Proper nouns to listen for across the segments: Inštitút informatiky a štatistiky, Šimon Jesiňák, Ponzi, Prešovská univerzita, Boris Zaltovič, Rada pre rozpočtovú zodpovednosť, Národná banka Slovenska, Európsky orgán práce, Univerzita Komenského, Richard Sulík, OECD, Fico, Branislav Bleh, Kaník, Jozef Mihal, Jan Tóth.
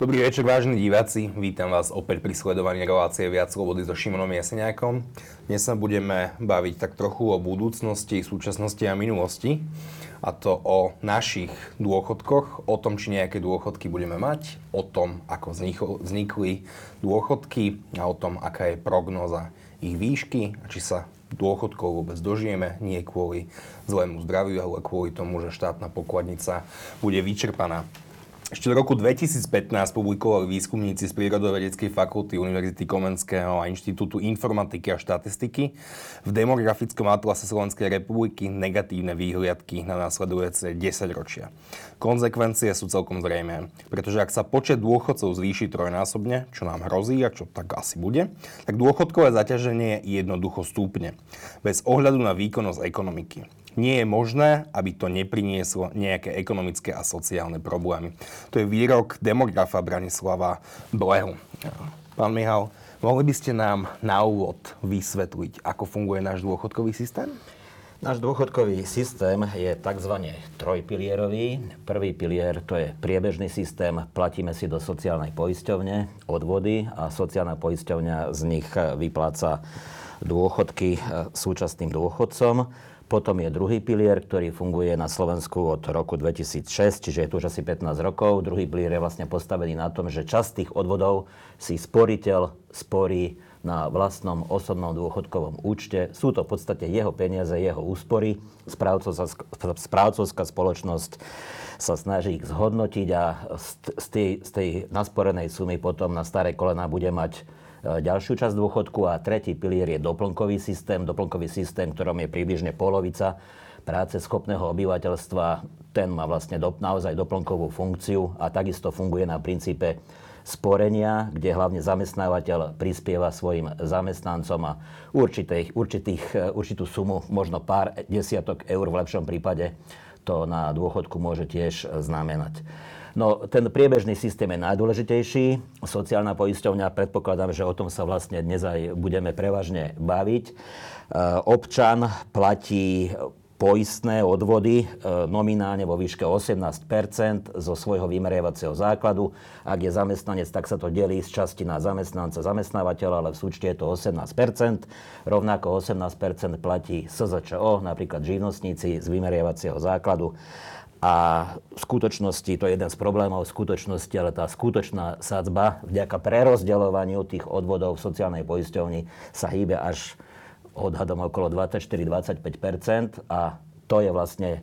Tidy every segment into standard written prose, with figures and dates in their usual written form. Dobrý večer, vážení diváci. Vítam vás opäť pri sledovaní relácie Viac slobody so Šimonom Jesiňákom. Dnes sa budeme baviť tak trochu o budúcnosti, súčasnosti a minulosti. A to o našich dôchodkoch, o tom, či nejaké dôchodky budeme mať, o tom, ako vznikli dôchodky a o tom, aká je prognóza ich výšky a či sa dôchodkov vôbec dožijeme, nie kvôli zlému zdraviu, ale kvôli tomu, že štátna pokladnica bude vyčerpaná. Ešte v roku 2015 publikovali výskumníci z Prírodovedeckej fakulty Univerzity Komenského a Inštitútu informatiky a štatistiky v demografickom atlase Slovenskej republiky negatívne výhliadky na nasledujúce 10 ročia. Konzekvencie sú celkom zrejmé, pretože ak sa počet dôchodcov zvýši trojnásobne, čo nám hrozí a čo tak asi bude, tak dôchodkové zaťaženie jednoducho stúpne, bez ohľadu na výkonnosť ekonomiky. Nie je možné, aby to neprinieslo nejaké ekonomické a sociálne problémy. To je výrok demografa Branislava Blehu. Pán Mihal, mohli by ste nám na úvod vysvetliť, ako funguje náš dôchodkový systém? Náš dôchodkový systém je tzv. Trojpilierový. Prvý pilier to je priebežný systém, platíme si do sociálnej poisťovne odvody a sociálna poisťovňa z nich vypláca dôchodky súčasným dôchodcom. Potom je druhý pilier, ktorý funguje na Slovensku od roku 2006, čiže je tu už asi 15 rokov. Druhý pilier je vlastne postavený na tom, že časť tých odvodov si sporiteľ sporí na vlastnom osobnom dôchodkovom účte. Sú to v podstate jeho peniaze, jeho úspory. Správcovská spoločnosť sa snaží ich zhodnotiť a z tej nasporenej sumy potom na staré kolená bude mať ďalšiu časť dôchodku a tretí pilier je doplnkový systém, ktorom je približne polovica práce schopného obyvateľstva. Ten má vlastne naozaj doplnkovú funkciu a takisto funguje na princípe sporenia, kde hlavne zamestnávateľ prispieva svojim zamestnancom a určitú sumu, možno pár desiatok eur v lepšom prípade, to na dôchodku môže tiež znamenať. No, ten priebežný systém je najdôležitejší. Sociálna poisťovňa, predpokladám, že o tom sa vlastne dnes aj budeme prevažne baviť. Občan platí poistné odvody nominálne vo výške 18% zo svojho vymeriavacieho základu. Ak je zamestnanec, tak sa to delí z časti na zamestnanca, zamestnávateľa, ale v súčte je to 18%. Rovnako 18% platí SZČO, napríklad živnostníci z vymeriavacieho základu. A v skutočnosti, to je jeden z problémov v skutočnosti, ale tá skutočná sadzba vďaka prerozdeľovaniu tých odvodov v sociálnej poisťovni sa hýbe až odhadom okolo 24-25% a to je vlastne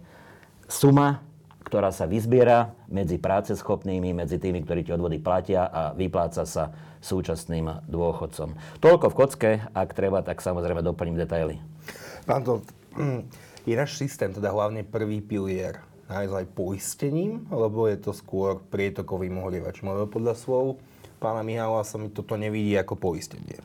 suma, ktorá sa vyzbiera medzi práceschopnými, medzi tými, ktorí tie odvody platia a vypláca sa súčasným dôchodcom. Toľko v kocke, ak treba, tak samozrejme doplním detaily. Pán Tolt, je náš systém, teda hlavne prvý pilier, naozaj poistením, lebo je to skôr prietokovým ohrievačom. Lebo podľa slov pána Mihála sa mi toto nevidí ako poistenie.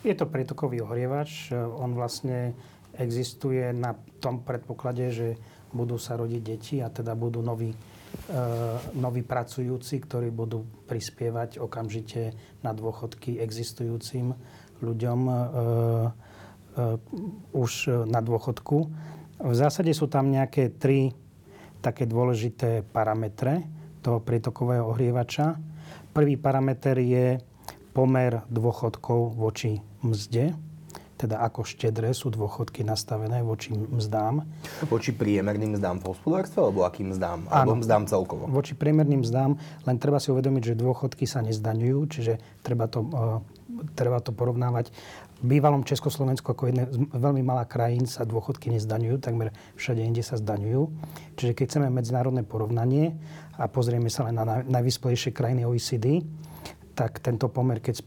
Je to prietokový ohrievač. On vlastne existuje na tom predpoklade, že budú sa rodiť deti a teda budú noví pracujúci, ktorí budú prispievať okamžite na dôchodky existujúcim ľuďom už na dôchodku. V zásade sú tam nejaké tri také dôležité parametre toho prietokového ohrievača. Prvý parameter je pomer dôchodkov voči mzde, teda ako štedré sú dôchodky nastavené voči mzdám. Voči priemerným mzdám v hospodárstve, alebo akým mzdám? Áno, alebo mzdám celkovo? Voči priemerným mzdám, len treba si uvedomiť, že dôchodky sa nezdaňujú, čiže treba to porovnávať. V bývalom Československu ako jedné z veľmi malá krajín sa dôchodky nezdaňujú, takmer všade inde sa zdaňujú. Čiže keď chceme medzinárodné porovnanie a pozrieme sa len na najvyspelejšie krajiny OECD, tak tento pomer, keď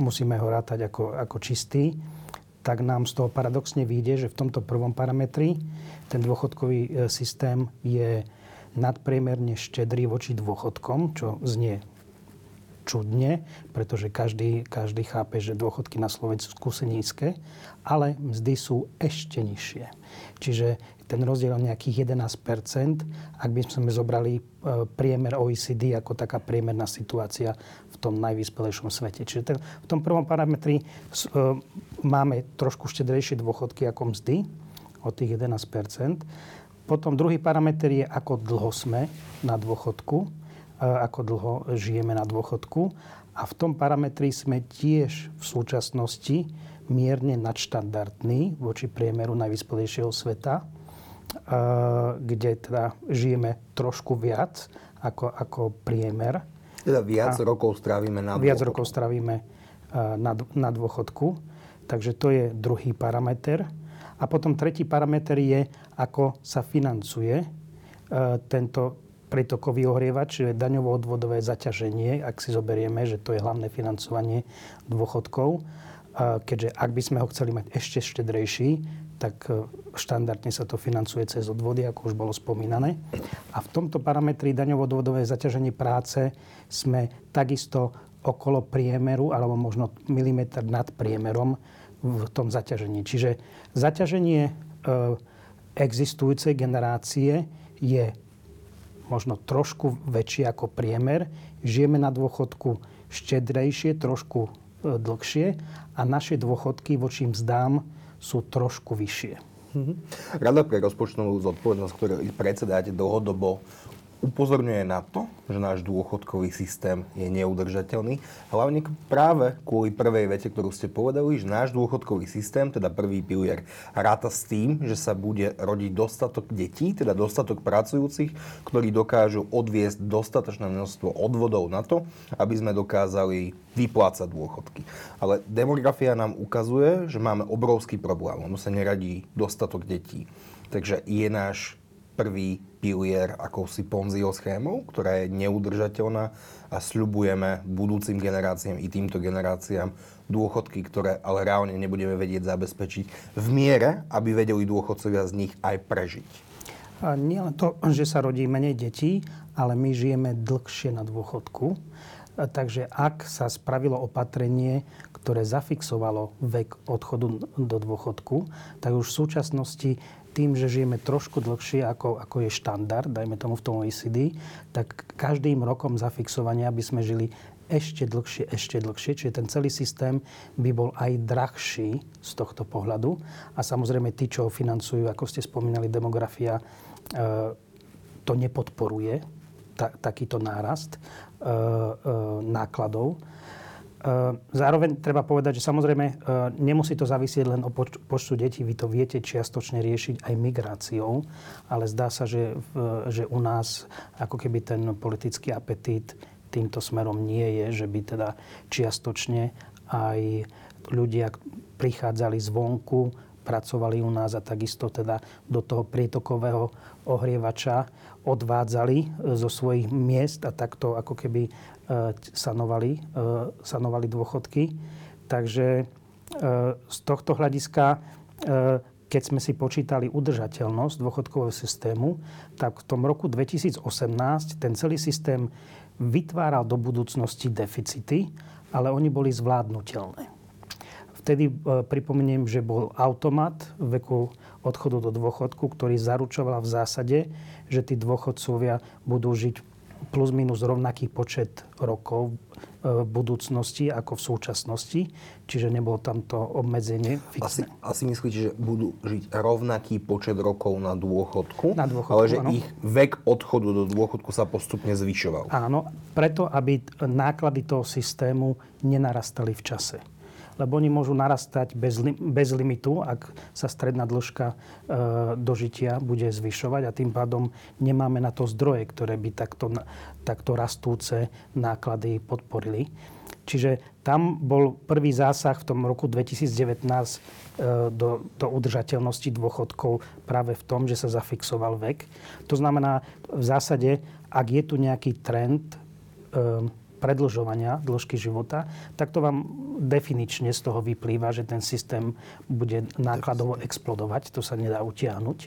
musíme ho rátať ako čistý, tak nám z toho paradoxne vyjde, že v tomto prvom parametri ten dôchodkový systém je nadpriemerne štedrý voči dôchodkom, čo znie čudne, pretože každý chápe, že dôchodky na Slovensku sú nízke, ale mzdy sú ešte nižšie. Čiže ten rozdiel je nejakých 11%, ak by sme zobrali priemer OECD ako taká priemerná situácia v tom najvyspelejšom svete. Čiže v tom prvom parametri máme trošku štedrejšie dôchodky ako mzdy, o tých 11%. Potom druhý parameter je, ako dlho sme na dôchodku. A ako dlho žijeme na dôchodku. A v tom parametri sme tiež v súčasnosti mierne nadštandardní voči priemeru najvyspelejšieho sveta, kde teda žijeme trošku viac ako priemer. Teda viac rokov strávime na dôchodku. Viac rokov strávime na dôchodku. Takže to je druhý parameter. A potom tretí parameter je, ako sa financuje tento pretokový ohrievač, čiže daňovo-odvodové zaťaženie, ak si zoberieme, že to je hlavné financovanie dôchodkov. Keďže ak by sme ho chceli mať ešte štedrejší, tak štandardne sa to financuje cez odvody, ako už bolo spomínané. A v tomto parametri daňovo-odvodové zaťaženie práce sme takisto okolo priemeru, alebo možno milimeter nad priemerom v tom zaťažení. Čiže zaťaženie existujúcej generácie je možno trošku väčšie ako priemer. Žijeme na dôchodku štedrejšie, trošku dlhšie a naše dôchodky voči mzdám sú trošku vyššie. Rada pre rozpočtovú zodpovednosť, ktorú predsedáte dlhodobo, upozorňuje na to, že náš dôchodkový systém je neudržateľný. Hlavne práve kvôli prvej vete, ktorú ste povedali, že náš dôchodkový systém, teda prvý pilier, ráta s tým, že sa bude rodiť dostatok detí, teda dostatok pracujúcich, ktorí dokážu odviesť dostatočné množstvo odvodov na to, aby sme dokázali vyplácať dôchodky. Ale demografia nám ukazuje, že máme obrovský problém, lebo sa neradí dostatok detí. Takže je náš prvý pilier akousi Ponziho schémou, ktorá je neudržateľná a sľubujeme budúcim generáciám i týmto generáciám dôchodky, ktoré ale reálne nebudeme vedieť zabezpečiť v miere, aby vedeli dôchodcovia z nich aj prežiť. A nie len to, že sa rodí menej detí, ale my žijeme dlhšie na dôchodku. Takže ak sa spravilo opatrenie, ktoré zafixovalo vek odchodu do dôchodku, tak už v súčasnosti tým, že žijeme trošku dlhšie, ako je štandard, dajme tomu v tom OECD, tak každým rokom zafixovania by sme žili ešte dlhšie. Čiže ten celý systém by bol aj drahší z tohto pohľadu. A samozrejme tí, čo ho financujú, ako ste spomínali, demografia, to nepodporuje, takýto nárast nákladov. Zároveň treba povedať, že samozrejme nemusí to zavisieť len o počtu detí. Vy to viete čiastočne riešiť aj migráciou, ale zdá sa, že u nás ako keby ten politický apetít týmto smerom nie je, že by teda čiastočne aj ľudia prichádzali zvonku, pracovali u nás a takisto teda do toho prietokového ohrievača odvádzali zo svojich miest a takto ako keby sanovali dôchodky. Takže z tohto hľadiska, keď sme si počítali udržateľnosť dôchodkového systému, tak v tom roku 2018 ten celý systém vytváral do budúcnosti deficity, ale oni boli zvládnutelné. Vtedy pripomeniem, že bol automat veku odchodu do dôchodku, ktorý zaručoval v zásade, že tí dôchodcovia budú žiť plus minus rovnaký počet rokov v budúcnosti ako v súčasnosti. Čiže nebolo tam to obmedzenie fixné. Asi myslíte, že budú žiť rovnaký počet rokov na dôchodku? Na dôchodku, ale že áno. Ich vek odchodu do dôchodku sa postupne zvyšoval. Áno, preto, aby náklady toho systému nenarastali v čase. Lebo oni môžu narastať bez limitu, ak sa stredná dĺžka dožitia bude zvyšovať a tým pádom nemáme na to zdroje, ktoré by takto rastúce náklady podporili. Čiže tam bol prvý zásah v tom roku 2019 do udržateľnosti dôchodkov práve v tom, že sa zafixoval vek. To znamená, v zásade, ak je tu nejaký trend predĺžovania dĺžky života, tak to vám definične z toho vyplýva, že ten systém bude nákladovo explodovať. To sa nedá utiahnuť,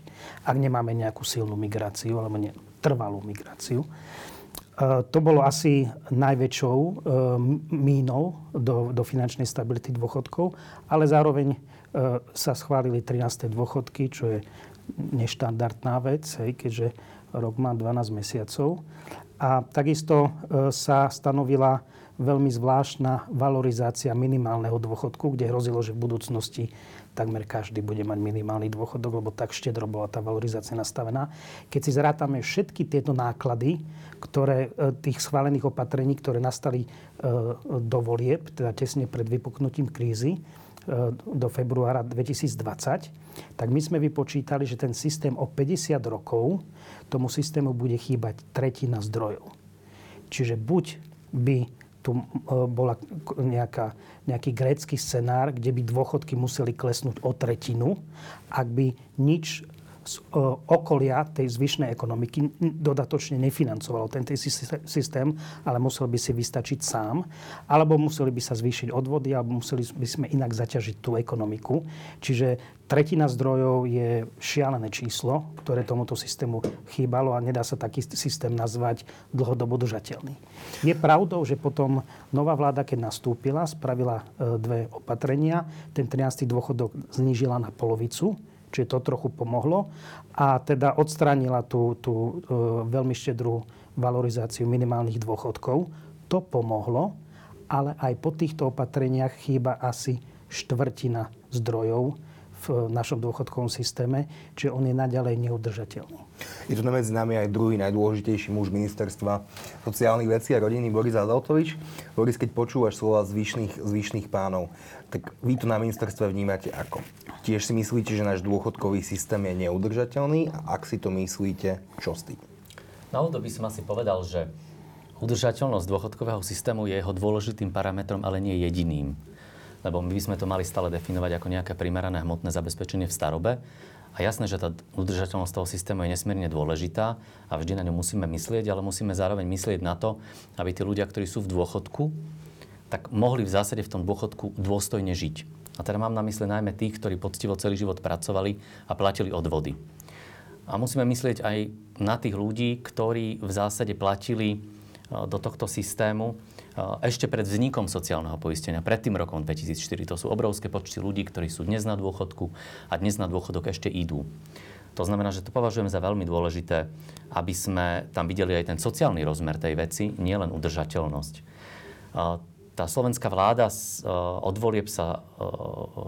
ak nemáme nejakú silnú migráciu alebo trvalú migráciu. To bolo asi najväčšou mínou do finančnej stability dôchodkov, ale zároveň sa schválili 13. dôchodky, čo je neštandardná vec, keďže rok má 12 mesiacov. A takisto sa stanovila veľmi zvláštna valorizácia minimálneho dôchodku, kde hrozilo, že v budúcnosti takmer každý bude mať minimálny dôchodok, lebo tak štedro bola tá valorizácia nastavená. Keď si zrátame všetky tieto náklady, ktoré tých schválených opatrení, ktoré nastali do volieb, teda tesne pred vypuknutím krízy, do februára 2020, tak my sme vypočítali, že ten systém o 50 rokov tomu systému bude chýbať tretina zdrojov. Čiže buď by tu bola nejaký grécky scenár, kde by dôchodky museli klesnúť o tretinu, ak by nič z okolia tej zvyšnej ekonomiky dodatočne nefinancovalo tento systém, ale musel by si vystačiť sám, alebo museli by sa zvýšiť odvody, alebo museli by sme inak zaťažiť tú ekonomiku. Čiže tretina zdrojov je šialené číslo, ktoré tomuto systému chýbalo a nedá sa taký systém nazvať dlhodobo udržateľný. Je pravdou, že potom nová vláda, keď nastúpila, spravila dve opatrenia. Ten 13. dôchodok znížila na polovicu, čiže to trochu pomohlo a teda odstránila tú veľmi štedrú valorizáciu minimálnych dôchodkov. To pomohlo, ale aj po týchto opatreniach chýba asi štvrtina zdrojov v našom dôchodkovom systéme, čiže on je naďalej neudržateľný. Je tu na medzi nami aj druhý najdôležitejší muž ministerstva sociálnych vecí a rodiny Boris Zaltovič. Boris, keď počúvaš slova zvyšných pánov, tak vy to na ministerstve vnímate ako? Tiež si myslíte, že náš dôchodkový systém je neudržateľný? A ak si to myslíte, čo s tým? Na úvod by som asi povedal, že udržateľnosť dôchodkového systému je jeho dôležitým parametrom, ale nie jediným. Lebo my by sme to mali stále definovať ako nejaké primerané hmotné zabezpečenie v starobe. A jasné, že tá udržateľnosť toho systému je nesmierne dôležitá a vždy na ňu musíme myslieť, ale musíme zároveň myslieť na to, aby tí ľudia, ktorí sú v dôchodku, tak mohli v zásade v tom dôchodku dôstojne žiť. A teda mám na mysle najmä tých, ktorí poctivo celý život pracovali a platili odvody. A musíme myslieť aj na tých ľudí, ktorí v zásade platili do tohto systému ešte pred vznikom sociálneho poistenia, pred tým rokom 2004. To sú obrovské počty ľudí, ktorí sú dnes na dôchodku a dnes na dôchodok ešte idú. To znamená, že to považujem za veľmi dôležité, aby sme tam videli aj ten sociálny rozmer tej veci, nielen udržateľnosť. Tá slovenská vláda od volieb sa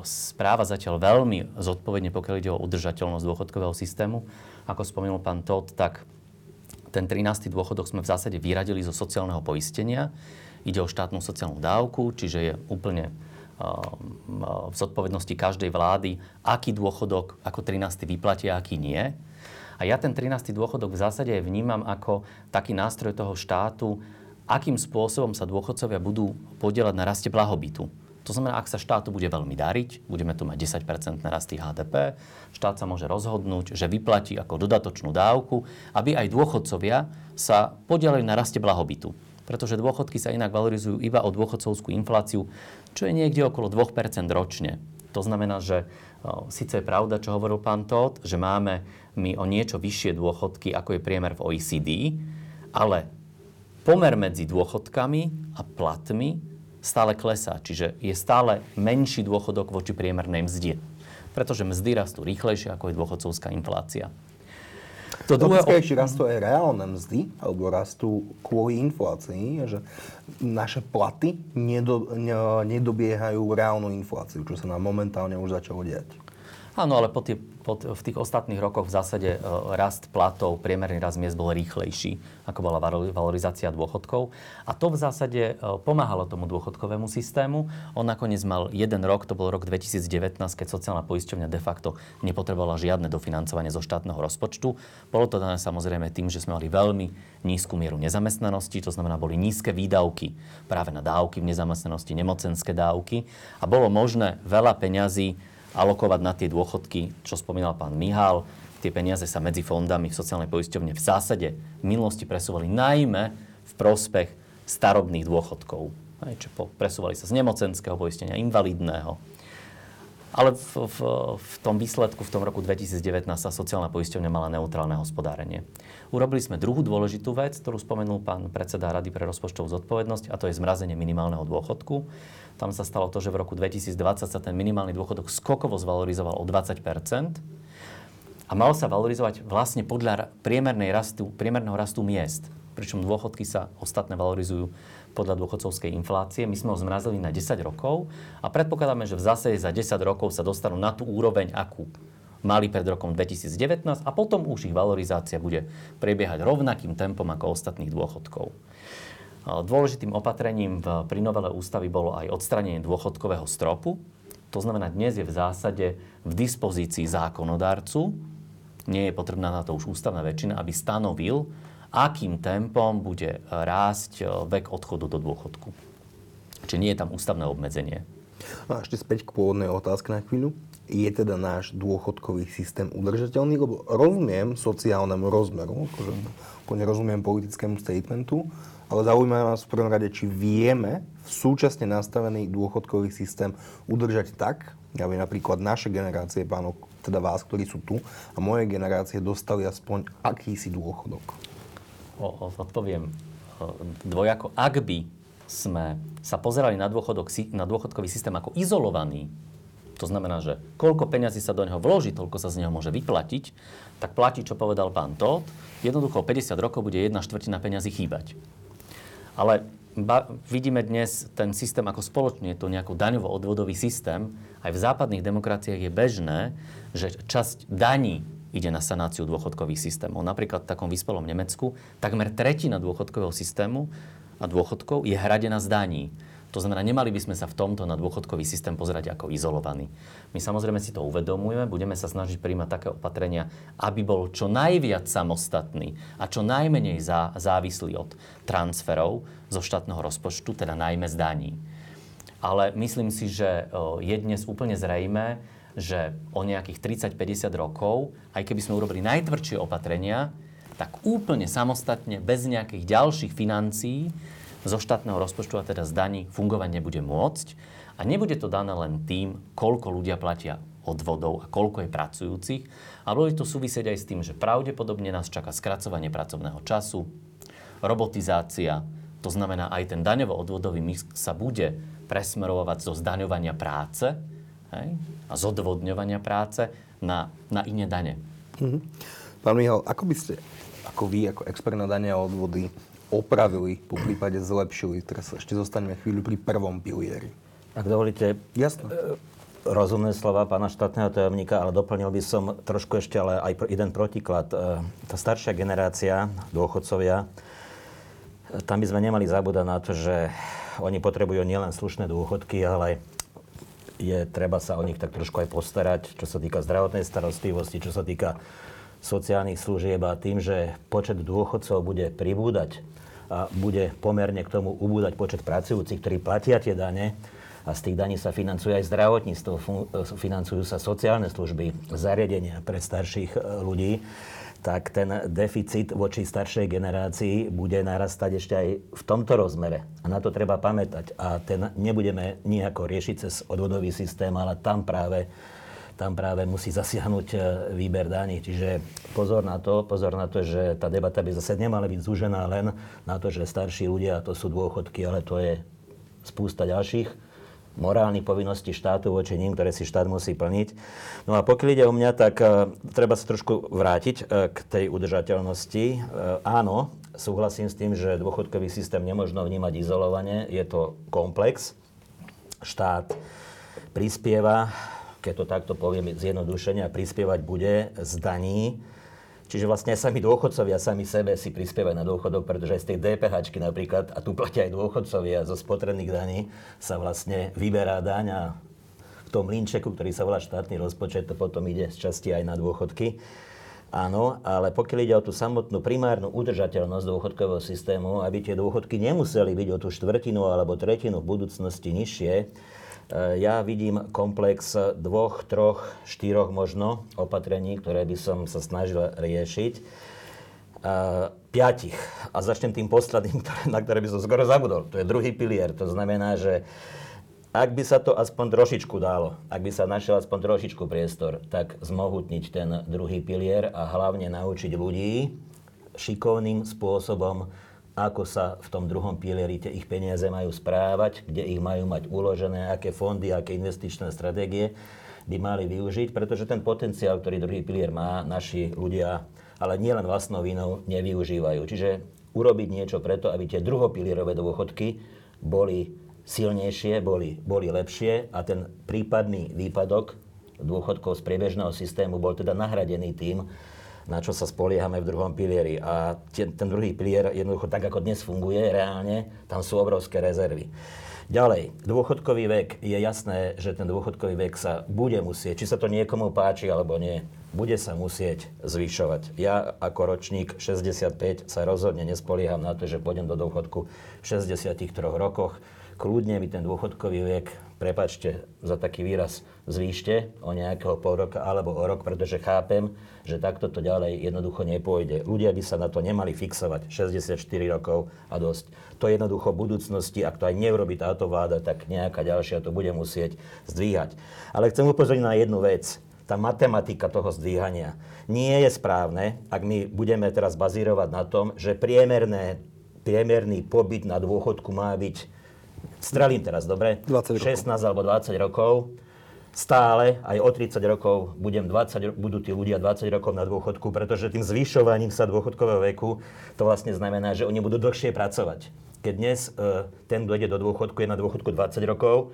správa zatiaľ veľmi zodpovedne, pokiaľ ide o udržateľnosť dôchodkového systému. Ako spomínal pán Todt, tak ten 13. dôchodok sme v zásade vyradili zo sociálneho poistenia. Ide o štátnu sociálnu dávku, čiže je úplne v zodpovednosti každej vlády, aký dôchodok ako 13. vyplatia, aký nie. A ja ten 13. dôchodok v zásade vnímam ako taký nástroj toho štátu, akým spôsobom sa dôchodcovia budú podieľať na raste blahobytu. To znamená, ak sa štátu bude veľmi dariť, budeme tu mať 10% rasty HDP, štát sa môže rozhodnúť, že vyplatí ako dodatočnú dávku, aby aj dôchodcovia sa podielali na raste blahobytu. Pretože dôchodky sa inak valorizujú iba o dôchodcovskú infláciu, čo je niekde okolo 2% ročne. To znamená, že síce je pravda, čo hovoril pán Todt, že máme my o niečo vyššie dôchodky, ako je priemer v OECD, ale pomer medzi dôchodkami a platmi stále klesá, čiže je stále menší dôchodok voči priemernej mzde. Pretože mzdy rastú rýchlejšie, ako je dôchodcovská inflácia. To rýchlejšie rastú aj reálne mzdy, alebo rastú kvôli inflácii, že naše platy nedobiehajú reálnu infláciu, čo sa nám momentálne už začalo diať. Áno, ale v tých ostatných rokoch v zásade rast platov, priemerný rast miest bol rýchlejší, ako bola valorizácia dôchodkov. A to v zásade pomáhalo tomu dôchodkovému systému. On nakoniec mal jeden rok, to bol rok 2019, keď sociálna poisťovňa de facto nepotrebovala žiadne dofinancovanie zo štátneho rozpočtu. Bolo to dané samozrejme tým, že sme mali veľmi nízku mieru nezamestnanosti, to znamená, boli nízke výdavky práve na dávky v nezamestnanosti, nemocenské dávky. A bolo možné veľa peňazí alokovať na tie dôchodky, čo spomínal pán Mihal. Tie peniaze sa medzi fondami v sociálnej poisťovne v zásade v minulosti presúvali najmä v prospech starobných dôchodkov. Presúvali sa z nemocenského poistenia, invalidného. Ale v tom výsledku, v tom roku 2019 sa sociálna poisťovňa mala neutrálne hospodárenie. Urobili sme druhú dôležitú vec, ktorú spomenul pán predseda Rady pre rozpočtovú zodpovednosť, a to je zmrazenie minimálneho dôchodku. Tam sa stalo to, že v roku 2020 sa ten minimálny dôchodok skokovo zvalorizoval o 20% a mal sa valorizovať vlastne podľa priemerného rastu miest. Pričom dôchodky sa ostatné valorizujú podľa dôchodcovskej inflácie. My sme ho zmrazili na 10 rokov a predpokladáme, že v zase za 10 rokov sa dostanú na tú úroveň, akú mali pred rokom 2019 a potom už ich valorizácia bude prebiehať rovnakým tempom ako ostatných dôchodkov. Dôležitým opatrením pri novele ústavy bolo aj odstránenie dôchodkového stropu. To znamená, dnes je v zásade v dispozícii zákonodarcu. Nie je potrebná na to už ústavná väčšina, aby stanovil, akým tempom bude rásť vek odchodu do dôchodku. Čiže nie je tam ústavné obmedzenie. No a ešte späť k pôvodnej otázke na chvíľu. Je teda náš dôchodkový systém udržateľný? Lebo rozumiem sociálnemu rozmeru, akože nerozumiem politickému statementu, ale zaujíma nás v prvom rade, či vieme v súčasne nastavený dôchodkový systém udržať tak, aby napríklad naše generácie, pánov, teda vás, ktorí sú tu, a moje generácie dostali aspoň akýsi dôchodok. Odpoviem dvojako. Ak by sme sa pozerali na dôchodkový systém ako izolovaný, to znamená, že koľko peňazí sa do neho vloží, toľko sa z neho môže vyplatiť, tak platí, čo povedal pán Tóth. Jednoducho 50 rokov bude 1/4 peňazí chýbať. Ale vidíme dnes ten systém ako spoločný, je to nejaký daňovo-odvodový systém. Aj v západných demokraciách je bežné, že časť daní ide na sanáciu dôchodkových systémov. Napríklad v takom vyspelom Nemecku takmer 1/3 dôchodkového systému a dôchodkov je hradená z daní. To znamená, nemali by sme sa v tomto na dôchodkový systém pozerať ako izolovaný. My samozrejme si to uvedomujeme, budeme sa snažiť prijímať také opatrenia, aby bol čo najviac samostatný a čo najmenej závislý od transferov zo štátneho rozpočtu, teda najmä z daní. Ale myslím si, že je dnes úplne zrejmé, že o nejakých 30-50 rokov, aj keby sme urobili najtvrdšie opatrenia, tak úplne samostatne, bez nejakých ďalších financií, zo štátneho rozpočtu a teda z daní fungovať nebude môcť. A nebude to dané len tým, koľko ľudia platia odvodov a koľko je pracujúcich. A bude to súvisieť aj s tým, že pravdepodobne nás čaká skracovanie pracovného času, robotizácia, to znamená aj ten daňovo-odvodový mix sa bude presmerovať zo zdaňovania práce a z odvodňovania práce na iné dane. Mm-hmm. Pán Mihal, ako by ste, ako vy, ako expert na dane a odvody, opravili, po prípade zlepšili. Teraz ešte zostaneme chvíľu pri prvom pilieri. Ak dovolíte, jasné. Rozumné slova pána štátneho tajomníka, ale doplnil by som trošku ešte ale aj jeden protiklad. Tá staršia generácia, dôchodcovia, tam by sme nemali zabúdať na to, že oni potrebujú nielen slušné dôchodky, ale je treba sa o nich tak trošku aj postarať, čo sa týka zdravotnej starostlivosti, čo sa týka sociálnych služieb a tým, že počet dôchodcov bude pribúdať a bude pomerne k tomu ubúdať počet pracujúcich, ktorí platia tie dane a z tých daní sa financuje aj zdravotníctvo, financujú sa sociálne služby, zariadenia pre starších ľudí, tak ten deficit voči staršej generácii bude narastať ešte aj v tomto rozmere. A na to treba pamätať. A ten nebudeme nejako riešiť cez odvodový systém, ale tam práve musí zasiahnuť výber daní. Čiže pozor na to, že tá debata by zase nemala byť zúžená len na to, že starší ľudia, to sú dôchodky, ale to je spústa ďalších morálnych povinností štátu voči nim, ktoré si štát musí plniť. No a pokiaľ ide o mňa, tak treba sa trošku vrátiť k tej udržateľnosti. Áno, súhlasím s tým, že dôchodkový systém nemožno vnímať izolovane. Je to komplex. Štát prispieva, keď to takto poviem zjednodušene, a prispievať bude z daní. Čiže vlastne sami dôchodcovia sami sebe si prispievajú na dôchodok, pretože aj z tej DPHčky napríklad, a tu platia aj dôchodcovia, zo spotrebných daní sa vlastne vyberá daň a v tom linčeku, ktorý sa volá štátny rozpočet, to potom ide z časti aj na dôchodky. Áno, ale pokiaľ ide o tú samotnú primárnu udržateľnosť dôchodkového systému, aby tie dôchodky nemuseli byť o tú štvrtinu alebo tretinu v budúcnosti nižšie, ja vidím komplex 2, 3, 4 možno opatrení, ktoré by som sa snažil riešiť. 5. A začnem tým posledným, na ktoré by som skoro zabudol. To je druhý pilier. To znamená, že ak by sa to aspoň trošičku dalo, ak by sa našiel aspoň trošičku priestor, tak zmohutniť ten druhý pilier a hlavne naučiť ľudí šikovným spôsobom, ako sa v tom druhom pilieri tie ich peniaze majú správať, kde ich majú mať uložené, aké fondy, aké investičné stratégie by mali využiť, pretože ten potenciál, ktorý druhý pilier má, naši ľudia, ale nielen vlastnou vinou, nevyužívajú. Čiže urobiť niečo preto, aby tie druhopilierové dôchodky boli silnejšie, boli lepšie a ten prípadný výpadok dôchodkov z priebežného systému bol teda nahradený tým, na čo sa spoliehame v druhom pilieri. A ten druhý pilier jednoducho tak, ako dnes funguje reálne, tam sú obrovské rezervy. Ďalej, dôchodkový vek. Je jasné, že ten dôchodkový vek sa bude musieť, či sa to niekomu páči alebo nie, bude sa musieť zvyšovať. Ja ako ročník 65 sa rozhodne nespolieham na to, že pôjdem do dôchodku v 63 rokoch. Kľudne mi ten dôchodkový vek, prepáčte za taký výraz, zvýšte o nejakého pol roka alebo o rok, pretože chápem, že takto to ďalej jednoducho nepôjde. Ľudia by sa na to nemali fixovať 64 rokov a dosť. To jednoducho v budúcnosti, ak to aj neurobi táto vláda, tak nejaká ďalšia to bude musieť zdvíhať. Ale chcem upozorniť na jednu vec. Tá matematika toho zdvíhania nie je správne, ak my budeme teraz bazírovať na tom, že priemerný pobyt na dôchodku má byť, strelím teraz, dobre, 16 alebo 20 rokov. Stále, aj o 30 rokov budú tí ľudia 20 rokov na dôchodku, pretože tým zvyšovaním sa dôchodkového veku to vlastne znamená, že oni budú dlhšie pracovať. Keď dnes ten, kto ide do dôchodku, je na dôchodku 20 rokov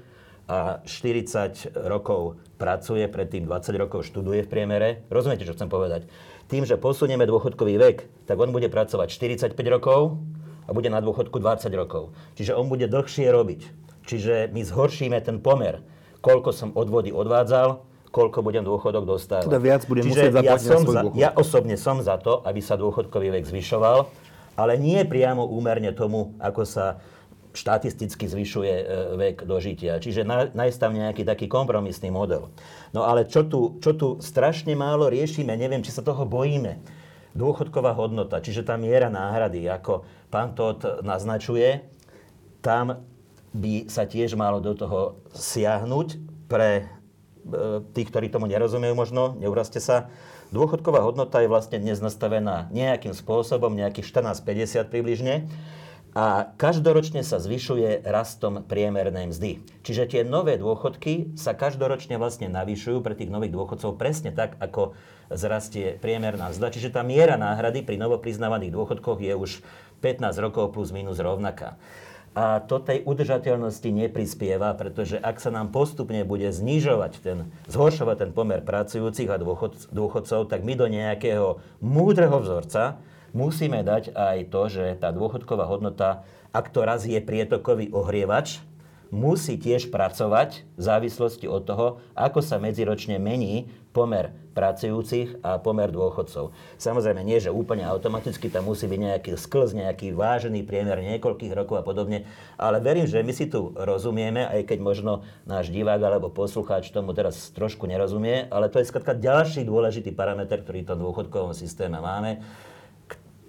a 40 rokov pracuje, predtým 20 rokov študuje v priemere. Rozumiete, čo chcem povedať? Tým, že posunieme dôchodkový vek, tak on bude pracovať 45 rokov a bude na dôchodku 20 rokov. Čiže on bude dlhšie robiť. Čiže my zhoršíme ten pomer, koľko som odvody odvádzal, koľko budem dôchodok dostávať. Teda viac budem musieť zaplatiť na svoj dôchodok. Ja osobne som za to, aby sa dôchodkový vek zvyšoval, ale nie priamo úmerne tomu, ako sa štatisticky zvyšuje vek dožitia. Čiže nájsť tam nejaký taký kompromisný model. No ale čo tu strašne málo riešime, neviem, či sa toho bojíme. Dôchodková hodnota, čiže tá miera náhrady, ako pán Tóth naznačuje, tam by sa tiež malo do toho siahnuť pre tých, ktorí tomu nerozumejú možno, neurazte sa. Dôchodková hodnota je vlastne dnes nastavená nejakým spôsobom, nejakých 14,50 približne a každoročne sa zvyšuje rastom priemernej mzdy. Čiže tie nové dôchodky sa každoročne vlastne navyšujú pre tých nových dôchodcov presne tak, ako zrastie priemerná mzda. Čiže tá miera náhrady pri novopriznávaných dôchodkoch je už 15 rokov plus minus rovnaká. A to tej udržateľnosti neprispieva, pretože ak sa nám postupne bude zhoršovať ten pomer pracujúcich a dôchodcov, tak my do nejakého múdreho vzorca musíme dať aj to, že tá dôchodková hodnota, ak to raz je prietokový ohrievač, musí tiež pracovať v závislosti od toho, ako sa medziročne mení pomer pracujúcich a pomer dôchodcov. Samozrejme nie, že úplne automaticky tam musí byť nejaký sklz, nejaký vážený priemer niekoľkých rokov a podobne, ale verím, že my si tu rozumieme, aj keď možno náš divák alebo poslucháč tomu teraz trošku nerozumie, ale to je skrátka ďalší dôležitý parameter, ktorý v tom dôchodkovom systéme máme,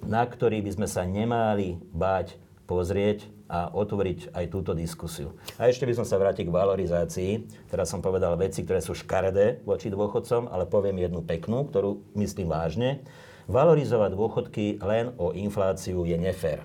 na ktorý by sme sa nemali báť pozrieť a otvoriť aj túto diskusiu. A ešte by som sa vrátil k valorizácii. Teraz som povedal veci, ktoré sú škaredé voči dôchodcom, ale poviem jednu peknú, ktorú myslím vážne. Valorizovať dôchodky len o infláciu je nefér.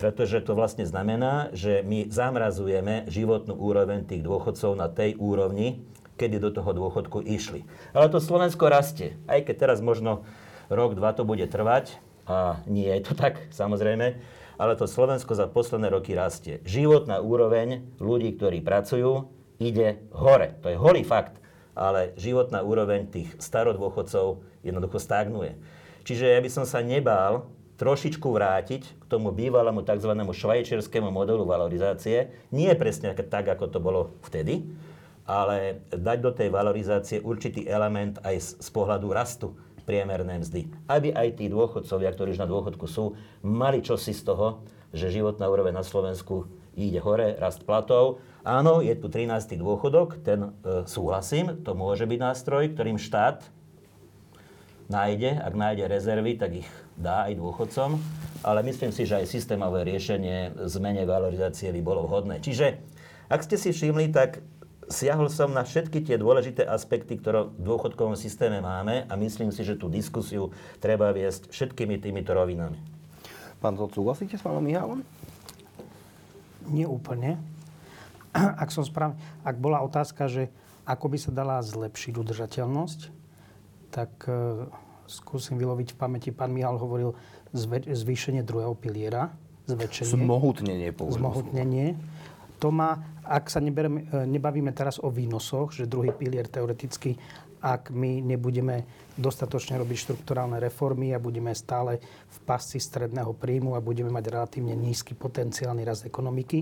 Pretože to vlastne znamená, že my zamrazujeme životnú úroveň tých dôchodcov na tej úrovni, kedy do toho dôchodku išli. Ale to Slovensko rastie. Aj keď teraz možno rok, dva to bude trvať, a nie je to tak, samozrejme, ale to Slovensko za posledné roky rastie. Životná úroveň ľudí, ktorí pracujú, ide hore. To je holý fakt, ale životná úroveň tých starodôchodcov jednoducho stagnuje. Čiže ja by som sa nebál trošičku vrátiť k tomu bývalému tzv. Švajčiarskému modelu valorizácie. Nie presne tak, ako to bolo vtedy, ale dať do tej valorizácie určitý element aj z pohľadu rastu priemerné mzdy. Aby aj tí dôchodcovia, ktorí už na dôchodku sú, mali čosi z toho, že životná úroveň na Slovensku ide hore, rast platov. Áno, je tu 13. dôchodok, ten súhlasím, to môže byť nástroj, ktorým štát nájde, ak nájde rezervy, tak ich dá aj dôchodcom, ale myslím si, že aj systémové riešenie zmene valorizácie by bolo vhodné. Čiže, ak ste si všimli, tak siahol som na všetky tie dôležité aspekty, ktoré v dôchodkovom systéme máme a myslím si, že tú diskusiu treba viesť všetkými týmito rovinami. Pán Tóth, súhlasíte s pánom Mihálom? Nie úplne. Ak bola otázka, že ako by sa dala zlepšiť udržateľnosť, tak skúsim vyloviť v pamäti, pán Mihal hovoril zvýšenie druhého piliera. Zmohutnenie. Zmohutnenie. To má, ak sa nebavíme teraz o výnosoch, že druhý pilier teoreticky, ak my nebudeme dostatočne robiť štrukturálne reformy a budeme stále v pasci stredného príjmu a budeme mať relatívne nízky potenciálny rast ekonomiky.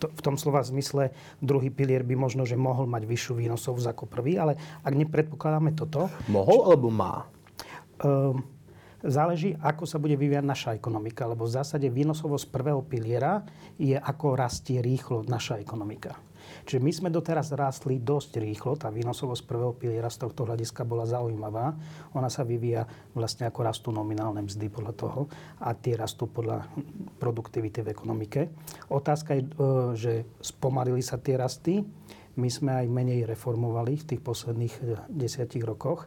V tom slova zmysle druhý pilier by možno, že mohol mať vyššiu výnosovosť ako prvý, ale ak nepredpokladáme toto... Mohol alebo má? Záleží, ako sa bude vyvíjať naša ekonomika, lebo v zásade výnosovosť prvého piliera je, ako rastie rýchlo naša ekonomika. Čiže my sme doteraz rástli dosť rýchlo, tá výnosovosť prvého piliera z tohto hľadiska bola zaujímavá. Ona sa vyvíja vlastne ako rastú nominálne mzdy podľa toho a tie rastú podľa produktivity v ekonomike. Otázka je, že spomalili sa tie rasty. My sme aj menej reformovali v tých posledných 10 rokoch.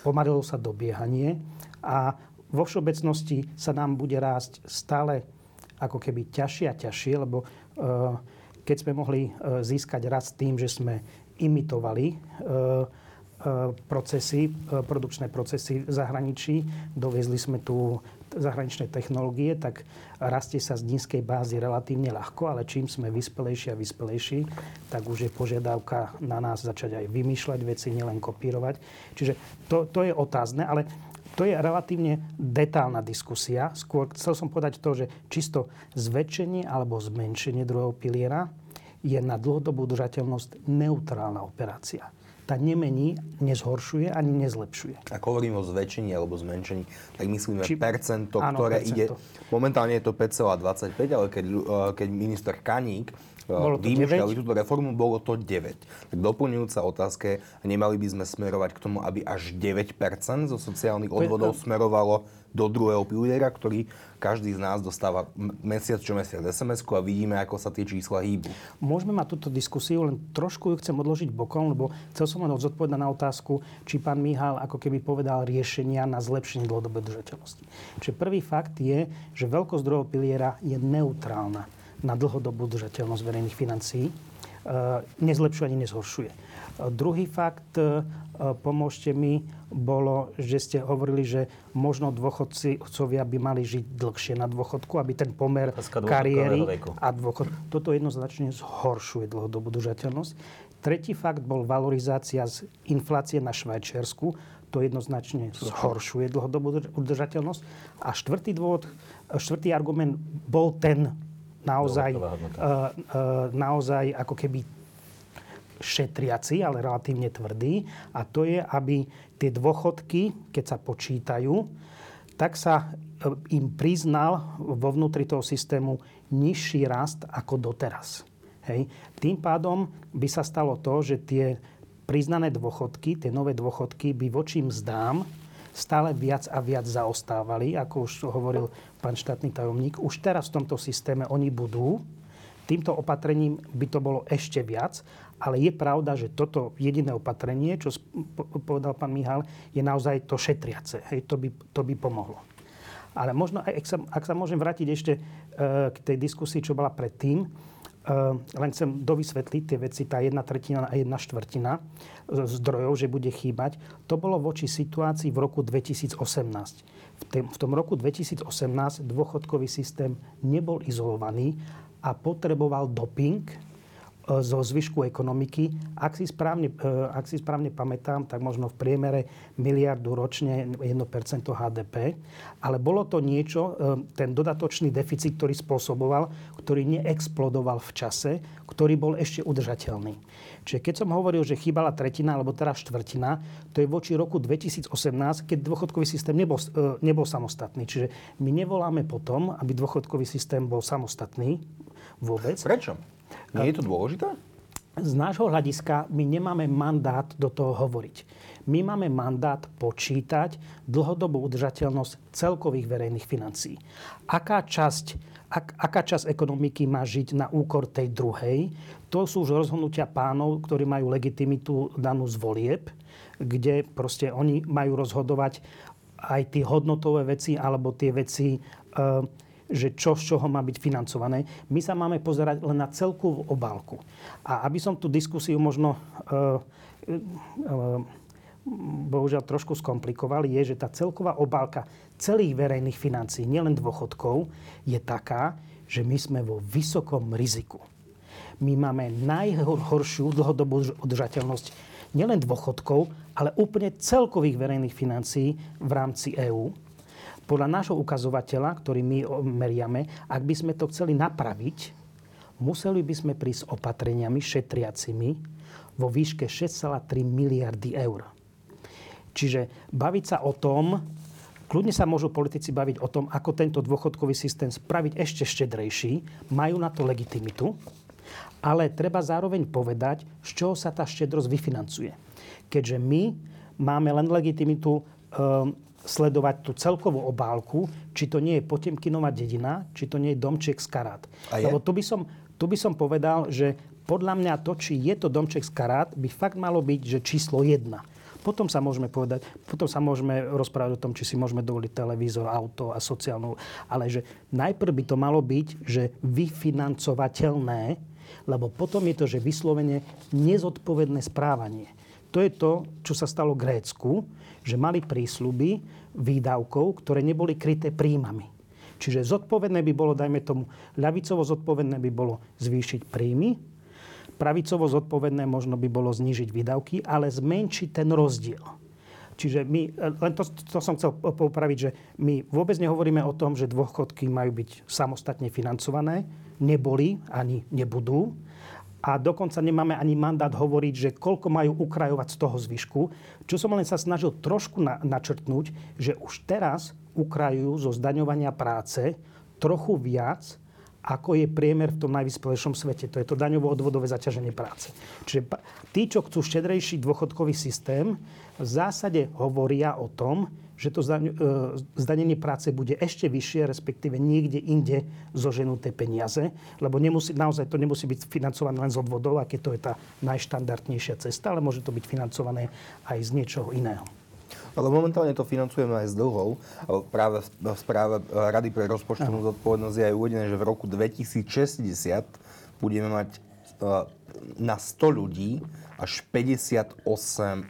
Spomalilo sa dobiehanie a vo všeobecnosti sa nám bude rásť stále ako keby ťažšie a ťažšie, lebo keď sme mohli získať rast tým, že sme imitovali produkčné procesy v zahraničí, doviezli sme tu zahraničné technológie, tak rastie sa z nízkej bázy relatívne ľahko, ale čím sme vyspelejší a vyspelejší, tak už je požiadavka na nás začať aj vymýšľať veci, nielen kopírovať. Čiže to je otázne, ale to je relatívne detailná diskusia. Skôr chcel som povedať to, že čisto zväčšenie alebo zmenšenie druhého piliera je na dlhodobú udržateľnosť neutrálna operácia. Tá nemení, nezhoršuje ani nezlepšuje. Ak hovorím o zväčšení alebo zmenšení, tak myslíme percento, áno, ktoré percento ide... Momentálne je to 5,25, ale keď minister Kaník vymýšľali túto reformu, bolo to 9. Tak doplňujúca otázka, nemali by sme smerovať k tomu, aby až 9% zo sociálnych odvodov smerovalo do druhého piliera, ktorý každý z nás dostáva mesiac čo mesiac SMS-ku a vidíme, ako sa tie čísla hýbu. Môžeme mať túto diskusiu, len trošku ju chcem odložiť bokom, lebo chcel som len zodpovedať na otázku, či pán Mihal ako keby povedal riešenia na zlepšenie dlhodobej udržateľnosti. Čiže prvý fakt je, že veľkosť druhého piliera je neutrálna na dlhodobú udržateľnosť verejných financií, nezlepšuje ani nezhoršuje. Druhý fakt, pomôžte mi, bolo, že ste hovorili, že možno dôchodcovia by mali žiť dlhšie na dôchodku, aby ten pomer kariéry a dôchodku. Toto jednoznačne zhoršuje dlhodobú udržateľnosť. Tretí fakt bol valorizácia z inflácie na Švajčiarsku. To jednoznačne zhoršuje dlhodobú udržateľnosť. A štvrtý argument bol ten, naozaj ako keby šetriaci, ale relatívne tvrdí. A to je, aby tie dôchodky, keď sa počítajú, tak sa im priznal vo vnútri toho systému nižší rast ako doteraz. Hej. Tým pádom by sa stalo to, že tie priznané dôchodky, tie nové dôchodky by voči mzdám stále viac a viac zaostávali, ako už hovoril pán štátny tajomník. Už teraz v tomto systéme oni budú. Týmto opatrením by to bolo ešte viac, ale je pravda, že toto jediné opatrenie, čo povedal pán Mihal, je naozaj to šetriace. Hej, to by pomohlo. Ale možno, ak sa môžem vrátiť ešte k tej diskusii, čo bola predtým, len chcem dovysvetliť tie veci, tá 1/3 a 1/4 zdrojov, že bude chýbať. To bolo voči situácii v roku 2018. V tom roku 2018 dôchodkový systém nebol izolovaný a potreboval doping zo zvyšku ekonomiky. Ak si správne pamätám, tak možno v priemere miliardu ročne 1% HDP. Ale bolo to niečo, ten dodatočný deficit, ktorý spôsoboval, ktorý neexplodoval v čase, ktorý bol ešte udržateľný. Čiže keď som hovoril, že chýbala 1/3 alebo teraz 1/4, to je voči roku 2018, keď dôchodkový systém nebol samostatný. Čiže my nevoláme potom, aby dôchodkový systém bol samostatný vôbec. Prečo? Nie je to dôležité? Z nášho hľadiska my nemáme mandát do toho hovoriť. My máme mandát počítať dlhodobú udržateľnosť celkových verejných financií. Aká časť ekonomiky má žiť na úkor tej druhej, to sú už rozhodnutia pánov, ktorí majú legitimitu danú z volieb, kde proste oni majú rozhodovať aj tie hodnotové veci alebo tie veci... že čo z čoho má byť financované. My sa máme pozerať len na celkovú obálku. A aby som tú diskusiu možno bohužiaľ trošku skomplikovali, je, že tá celková obálka celých verejných financií, nielen dôchodkov, je taká, že my sme vo vysokom riziku. My máme najhoršiu dlhodobú udržateľnosť nielen dôchodkov, ale úplne celkových verejných financií v rámci EÚ. Podľa nášho ukazovateľa, ktorý my meriame, ak by sme to chceli napraviť, museli by sme prísť opatreniami šetriacimi vo výške 6,3 miliardy eur. Čiže baviť sa o tom, kľudne sa môžu politici baviť o tom, ako tento dôchodkový systém spraviť ešte štedrejší, majú na to legitimitu, ale treba zároveň povedať, z čoho sa tá štedrosť vyfinancuje. Keďže my máme len legitimitu sledovať tú celkovú obálku, či to nie je Potemkinová dedina, či to nie je domček z karát. Lebo tu by som povedal, že podľa mňa to, či je to domček z karát, by fakt malo byť, že číslo 1. Potom sa môžeme rozprávať o tom, či si môžeme dovoliť televízor, auto a sociálnu, ale že najprv by to malo byť, že vyfinancovateľné, lebo potom je to, že vyslovene nezodpovedné správanie. To je to, čo sa stalo Grécku, že mali prísľuby výdavkov, ktoré neboli kryté príjmami. Čiže zodpovedné by bolo, dajme tomu, ľavicovo zodpovedné by bolo zvýšiť príjmy, pravicovo zodpovedné možno by bolo znížiť výdavky, ale zmenšiť ten rozdiel. Čiže my, len to som chcel poupraviť, že my vôbec nehovoríme o tom, že dôchodky majú byť samostatne financované, neboli ani nebudú. A dokonca nemáme ani mandát hovoriť, že koľko majú ukrajovať z toho zvyšku. Čo som len sa snažil trošku načrtnúť, že už teraz ukrajujú zo zdaňovania práce trochu viac, ako je priemer v tom najvyspelejšom svete. To je to daňovo-odvodové zaťaženie práce. Čiže tí, čo chcú štedrejší dôchodkový systém, v zásade hovoria o tom, že to zdanenie práce bude ešte vyššie, respektíve niekde inde zoženuté peniaze, lebo naozaj to nemusí byť financované len z odvodov, aké to je tá najštandardnejšia cesta, ale môže to byť financované aj z niečoho iného. Ale momentálne to financujeme aj s dlhou. Práve v správe Rady pre rozpočtovú zodpovednosť je aj uvedené, že v roku 2060 budeme mať na 100 ľudí až 58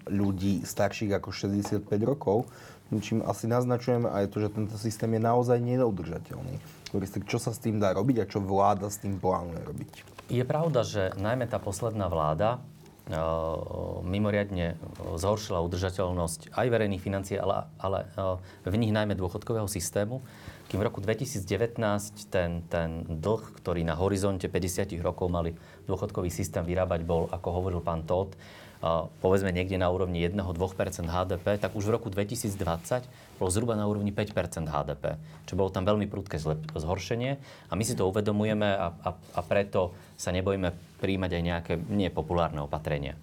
ľudí starších ako 65 rokov. Čím asi naznačujeme aj to, že tento systém je naozaj neudržateľný. Čo sa s tým dá robiť a čo vláda s tým plánuje robiť? Je pravda, že najmä tá posledná vláda mimoriadne zhoršila udržateľnosť aj verejných financií, ale v nich najmä dôchodkového systému. Kým v roku 2019 ten dlh, ktorý na horizonte 50 rokov mali dôchodkový systém vyrábať, bol, ako hovoril pán Tóth, povedzme niekde na úrovni 1-2% HDP, tak už v roku 2020 bol zhruba na úrovni 5% HDP. Čo bolo tam veľmi prudké zhoršenie a my si to uvedomujeme a preto sa nebojíme prijímať aj nejaké nepopulárne opatrenia.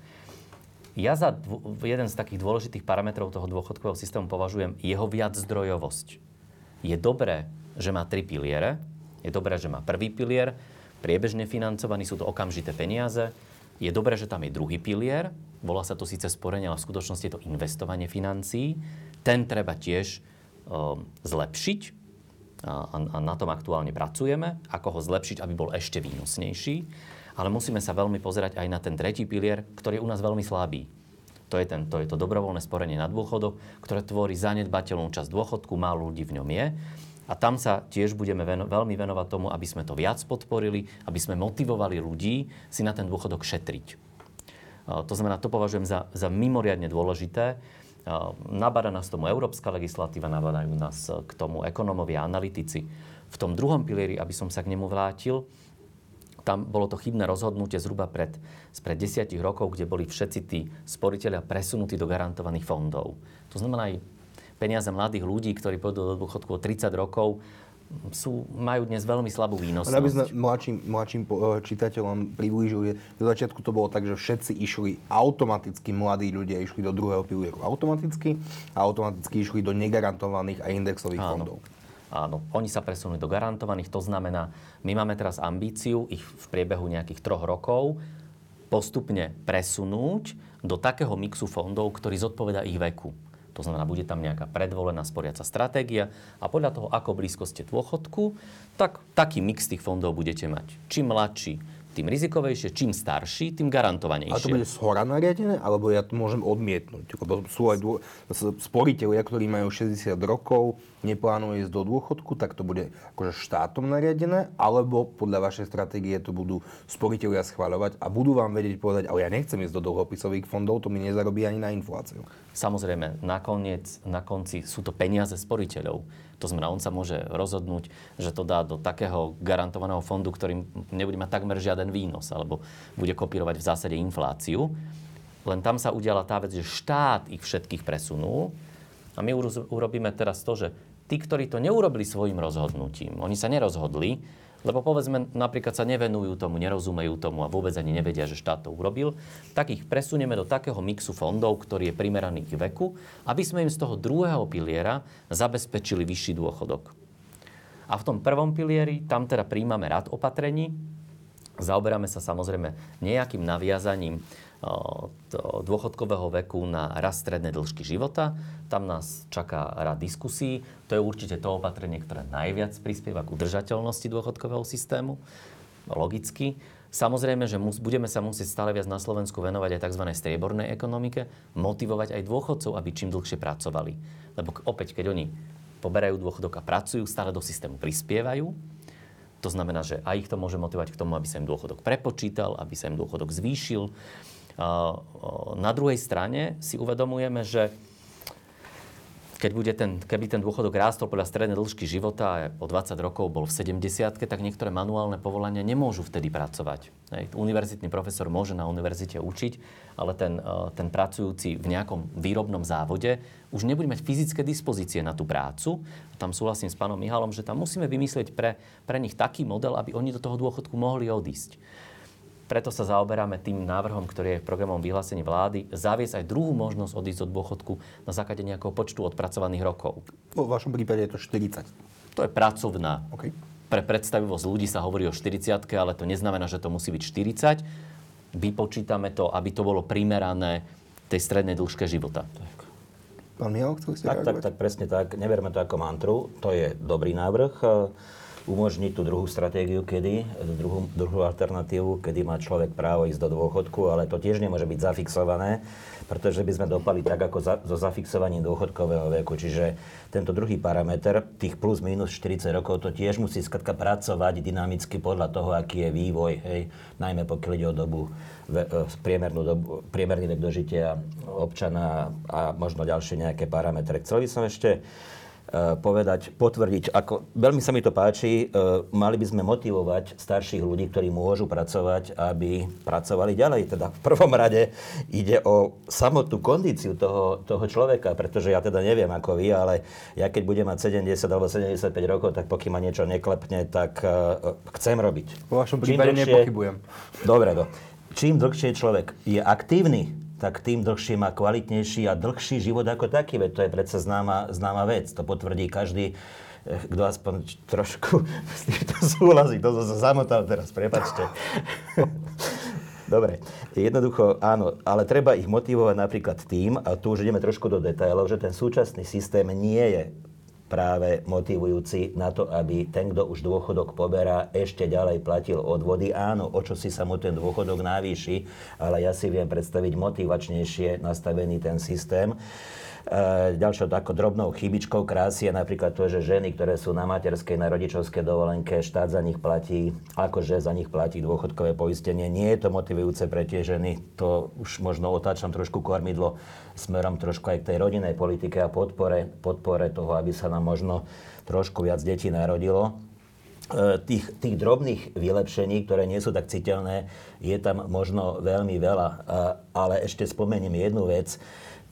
Ja za jeden z takých dôležitých parametrov toho dôchodkového systému považujem jeho viaczdrojovosť. Je dobré, že má 3 piliere. Je dobré, že má prvý pilier, priebežne financovaný, sú to okamžité peniaze. Je dobré, že tam je druhý pilier. Volá sa to síce sporenie, ale v skutočnosti je to investovanie financií. Ten treba tiež zlepšiť a na tom aktuálne pracujeme. Ako ho zlepšiť, aby bol ešte výnosnejší. Ale musíme sa veľmi pozerať aj na ten tretí pilier, ktorý je u nás veľmi slabý. To je to dobrovoľné sporenie na dôchodok, ktoré tvorí zanedbateľnú časť dôchodku, málo ľudí v ňom je. A tam sa tiež budeme veľmi venovať tomu, aby sme to viac podporili, aby sme motivovali ľudí si na ten dôchodok šetriť. To znamená, to považujem za mimoriadne dôležité. Nabáda nás tomu európska legislatíva, nabádajú nás k tomu ekonomovia, analytici. V tom druhom pilieri, aby som sa k nemu vrátil, tam bolo to chybné rozhodnutie zhruba spred 10 rokov, kde boli všetci tí sporiteľia presunutí do garantovaných fondov. To znamená, aj peniaze mladých ľudí, ktorí pôjdu do dôchodku o 30 rokov, majú dnes veľmi slabú výnosnosť. Aby sme mladším čitateľom priblížili, do začiatku to bolo tak, že všetci išli automaticky, mladí ľudia išli do druhého pilieru automaticky a automaticky išli do negarantovaných a indexových fondov. Áno, oni sa presunú do garantovaných, to znamená, my máme teraz ambíciu ich v priebehu nejakých 3 rokov postupne presunúť do takého mixu fondov, ktorý zodpovedá ich veku. To znamená, bude tam nejaká predvolená sporiaca stratégia a podľa toho, ako blízko ste dôchodku, tak taký mix tých fondov budete mať. Čím mladší, tým rizikovejšie, čím starší, tým garantovanejšie. A to bude zhora nariadené, alebo ja to môžem odmietnúť? Sú aj sporiteľia, ktorí majú 60 rokov, neplánujú ísť do dôchodku, tak to bude akože štátom nariadené, alebo podľa vašej stratégie to budú sporiteľia schvaľovať a budú vám vedieť povedať, ale ja nechcem ísť do dlhopisových fondov, to mi nezarobí ani na infláciu. Samozrejme, na konci sú to peniaze sporiteľov. To znamená, on sa môže rozhodnúť, že to dá do takého garantovaného fondu, ktorým nebude mať takmer žiaden výnos, alebo bude kopírovať v zásade infláciu. Len tam sa udiala tá vec, že štát ich všetkých presunul a my urobíme teraz to, že tí, ktorí to neurobili svojim rozhodnutím, oni sa nerozhodli, lebo povedzme napríklad sa nevenujú tomu, nerozumejú tomu a vôbec ani nevedia, že štát to urobil, tak ich presunieme do takého mixu fondov, ktorý je primeraný k veku, aby sme im z toho druhého piliera zabezpečili vyšší dôchodok. A v tom prvom pilieri, tam teda prijímame rad opatrení, zaoberáme sa samozrejme nejakým naviazaním dôchodkového veku na rast strednej dĺžky života. Tam nás čaká rad diskusí. To je určite to opatrenie, ktoré najviac prispieva k udržateľnosti dôchodkového systému. Logicky. Samozrejme, že budeme sa musieť stále viac na Slovensku venovať aj tzv. Striebornej ekonomike, motivovať aj dôchodcov, aby čím dlhšie pracovali. Lebo opäť, keď oni poberajú dôchodok a pracujú, stále do systému prispievajú. To znamená, že aj ich to môže motivovať k tomu, aby sa im dôchodok prepočítal, aby sa im dôchodok zvýšil. Na druhej strane si uvedomujeme, že keby ten dôchodok rástol podľa strednej dĺžky života a o 20 rokov bol v 70-ke, tak niektoré manuálne povolania nemôžu vtedy pracovať. Univerzitný profesor môže na univerzite učiť, ale ten pracujúci v nejakom výrobnom závode už nebude mať fyzické dispozície na tú prácu. Tam súhlasím s pánom Mihalom, že tam musíme vymyslieť pre nich taký model, aby oni do toho dôchodku mohli odísť. Preto sa zaoberáme tým návrhom, ktorý je v programovom vyhlásení vlády, zaviesť aj druhú možnosť odísť od dôchodku na základe nejakého počtu odpracovaných rokov. V vašom prípade je to 40. To je pracovná. Okay. Pre predstavivosť ľudí sa hovorí o 40-ke, ale to neznamená, že to musí byť 40. Vypočítame to, aby to bolo primerané tej strednej dĺžke života. Tak. Pán Mihalov, chcel ste reagovať? Tak, presne tak. Neberme to ako mantru. To je dobrý návrh. Umožniť tú druhú stratégiu, druhú alternatívu, kedy má človek právo ísť do dôchodku, ale to tiež nemôže byť zafixované, pretože by sme dopadli tak, ako so zafixovaním dôchodkového veku. Čiže tento druhý parameter, tých plus minus 40 rokov, to tiež musí skrátka pracovať dynamicky podľa toho, aký je vývoj, hej, najmä pokiaľ ide o priemerný vek dožitia občana a možno ďalšie nejaké parametre. Chcel by som ešte potvrdiť, veľmi sa mi to páči, mali by sme motivovať starších ľudí, ktorí môžu pracovať, aby pracovali ďalej. Teda v prvom rade ide o samotnú kondíciu toho človeka, pretože ja teda neviem ako vy, ale ja keď budem mať 70 alebo 75 rokov, tak pokým ma niečo neklepne, tak chcem robiť. Po vašom prípade nepochybujem. Dobre, čím dlhšie človek je aktívny, tak tým dlhšie má kvalitnejší a dlhší život ako taký, veď to je predsa známa vec. To potvrdí každý, kto aspoň trošku s týmto súhlasí. To som zamotal teraz, prepáčte. Dobre, jednoducho áno, ale treba ich motivovať napríklad tým, a tu už ideme trošku do detailov, že ten súčasný systém nie je práve motivujúci na to, aby ten, kto už dôchodok poberá, ešte ďalej platil odvody. Áno, o čo si sa mu ten dôchodok navýši, ale ja si viem predstaviť motivačnejšie nastavený ten systém. Ďalšou takou drobnou chybičkou krásy je napríklad to, že ženy, ktoré sú na materskej, na rodičovskej dovolenke, štát za nich platí, akože za nich platí dôchodkové poistenie. Nie je to motivujúce pre tie ženy, to už možno otáčam trošku kormidlo smerom trošku aj k tej rodinnej politike a podpore toho, aby sa nám možno trošku viac detí narodilo. Tých drobných vylepšení, ktoré nie sú tak citeľné, je tam možno veľmi veľa. Ale ešte spomeniem jednu vec,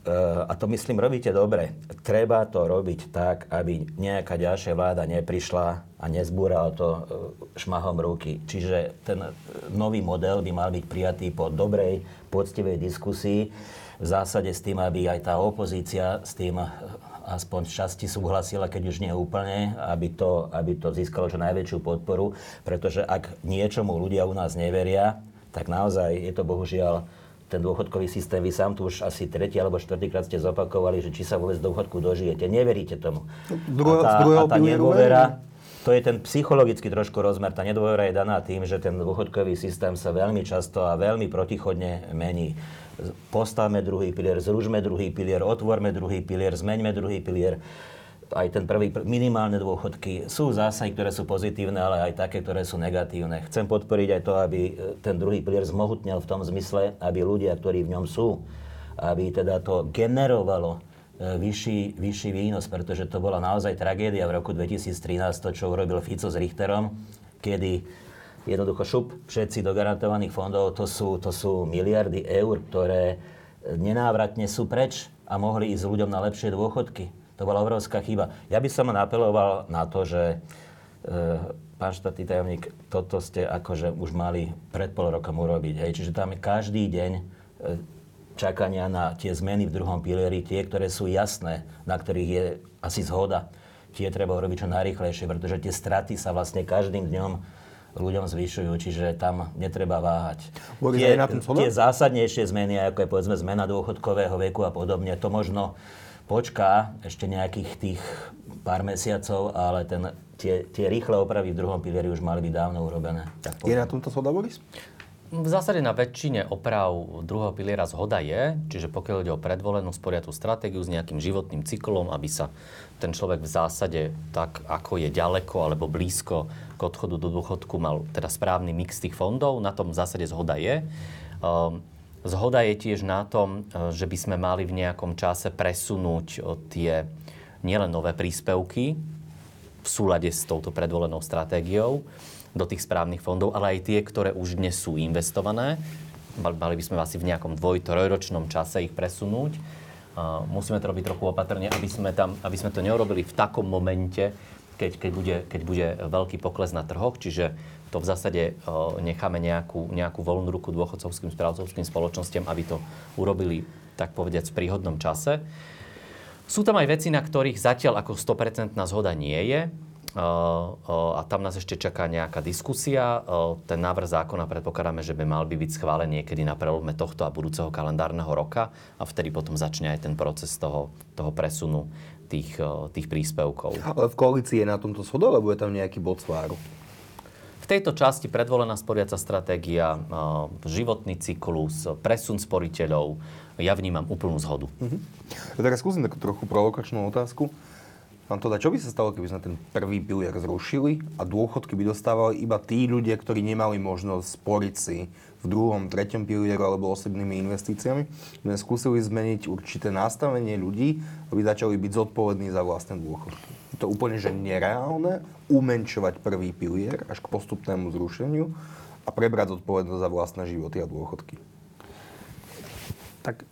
a to myslím, robíte dobre. Treba to robiť tak, aby nejaká ďalšia vláda neprišla a nezbúrala to šmahom ruky. Čiže ten nový model by mal byť prijatý po dobrej, poctivej diskusii. V zásade s tým, aby aj tá opozícia s tým aspoň v časti súhlasila, keď už nie úplne, aby to získalo čo najväčšiu podporu. Pretože ak niečomu ľudia u nás neveria, tak naozaj je to bohužiaľ ten dôchodkový systém, vy sám tu už asi tretí alebo štvrtýkrát ste zopakovali, že či sa vôbec dôchodku dožijete. Neveríte tomu. A tá nedôvera, to je ten psychologický trošku rozmer. Tá nedôvera je daná tým, že ten dôchodkový systém sa veľmi často a veľmi protichodne mení. Postavme druhý pilier, zružme druhý pilier, otvorme druhý pilier, zmeňme druhý pilier. Aj ten prvý, minimálne dôchodky sú zásahy, ktoré sú pozitívne, ale aj také, ktoré sú negatívne. Chcem podporiť aj to, aby ten druhý pilier zmohutnel v tom zmysle, aby ľudia, ktorí v ňom sú, aby teda to generovalo vyšší výnos, pretože to bola naozaj tragédia v roku 2013, to, čo urobil Fico s Richterom, kedy jednoducho šup všetci do garantovaných fondov, to sú miliardy eur, ktoré nenávratne sú preč a mohli ísť ľuďom na lepšie dôchodky. To bola obrovská chyba. Ja by som apeloval na to, že pán štátny tajomník, toto ste akože už mali pred pol rokom urobiť. Hej. Čiže tam je každý deň čakania na tie zmeny v druhom pilieri, tie, ktoré sú jasné, na ktorých je asi zhoda. Tie treba urobiť čo najrýchlejšie, pretože tie straty sa vlastne každým dňom ľuďom zvyšujú, čiže tam netreba váhať. Tie zásadnejšie zmeny, ako je povedzme zmena dôchodkového veku a podobne, to možno počká ešte nejakých tých pár mesiacov, ale tie rýchle opravy v druhom pilieri už mali byť dávno urobené. Je na tomto zhoda, Boris? V zásade na väčšine oprav druhého piliera zhoda je, čiže pokiaľ ide o predvolenú sporiadku stratégiu s nejakým životným cyklom, aby sa ten človek v zásade tak, ako je ďaleko alebo blízko k odchodu do dôchodku, mal teda správny mix tých fondov, na tom v zásade zhoda je. Zhoda je tiež na tom, že by sme mali v nejakom čase presunúť tie nielen nové príspevky v súlade s touto predvolenou stratégiou do tých správnych fondov, ale aj tie, ktoré už dnes sú investované. Mali by sme asi v nejakom dvoj-trojročnom čase ich presunúť. Musíme to robiť trochu opatrne, aby sme to neurobili v takom momente, keď bude veľký pokles na trhoch. Čiže to v zásade necháme nejakú voľnú ruku dôchodcovským správcovským spoločnostiam, aby to urobili, tak povediať, v príhodnom čase. Sú tam aj veci, na ktorých zatiaľ ako 100% zhoda nie je. A tam nás ešte čaká nejaká diskusia. Ten návrh zákona predpokladáme, že by mal byť schválený niekedy na prelome tohto a budúceho kalendárneho roka a vtedy potom začne aj ten proces toho presunu tých príspevkov. Ale v koalícii je na tomto zhoda, alebo je tam nejaký bod sváru? V tejto časti predvolená sporiaca stratégia, životný cyklus, presun sporiteľov, ja vnímam úplnú zhodu. Ja teraz skúsim takú trochu provokačnú otázku. Pán Toda, čo by sa stalo, keby sme ten prvý pilier zrušili a dôchodky by dostávali iba tí ľudia, ktorí nemali možnosť sporiť si v druhom, treťom pilieru alebo osobnými investíciami? My sme skúsili zmeniť určité nastavenie ľudí, aby začali byť zodpovední za vlastné dôchodky. Je to úplne že nereálne umenšovať prvý pilier až k postupnému zrušeniu a prebrať zodpovednosť za vlastné životy a dôchodky. Tak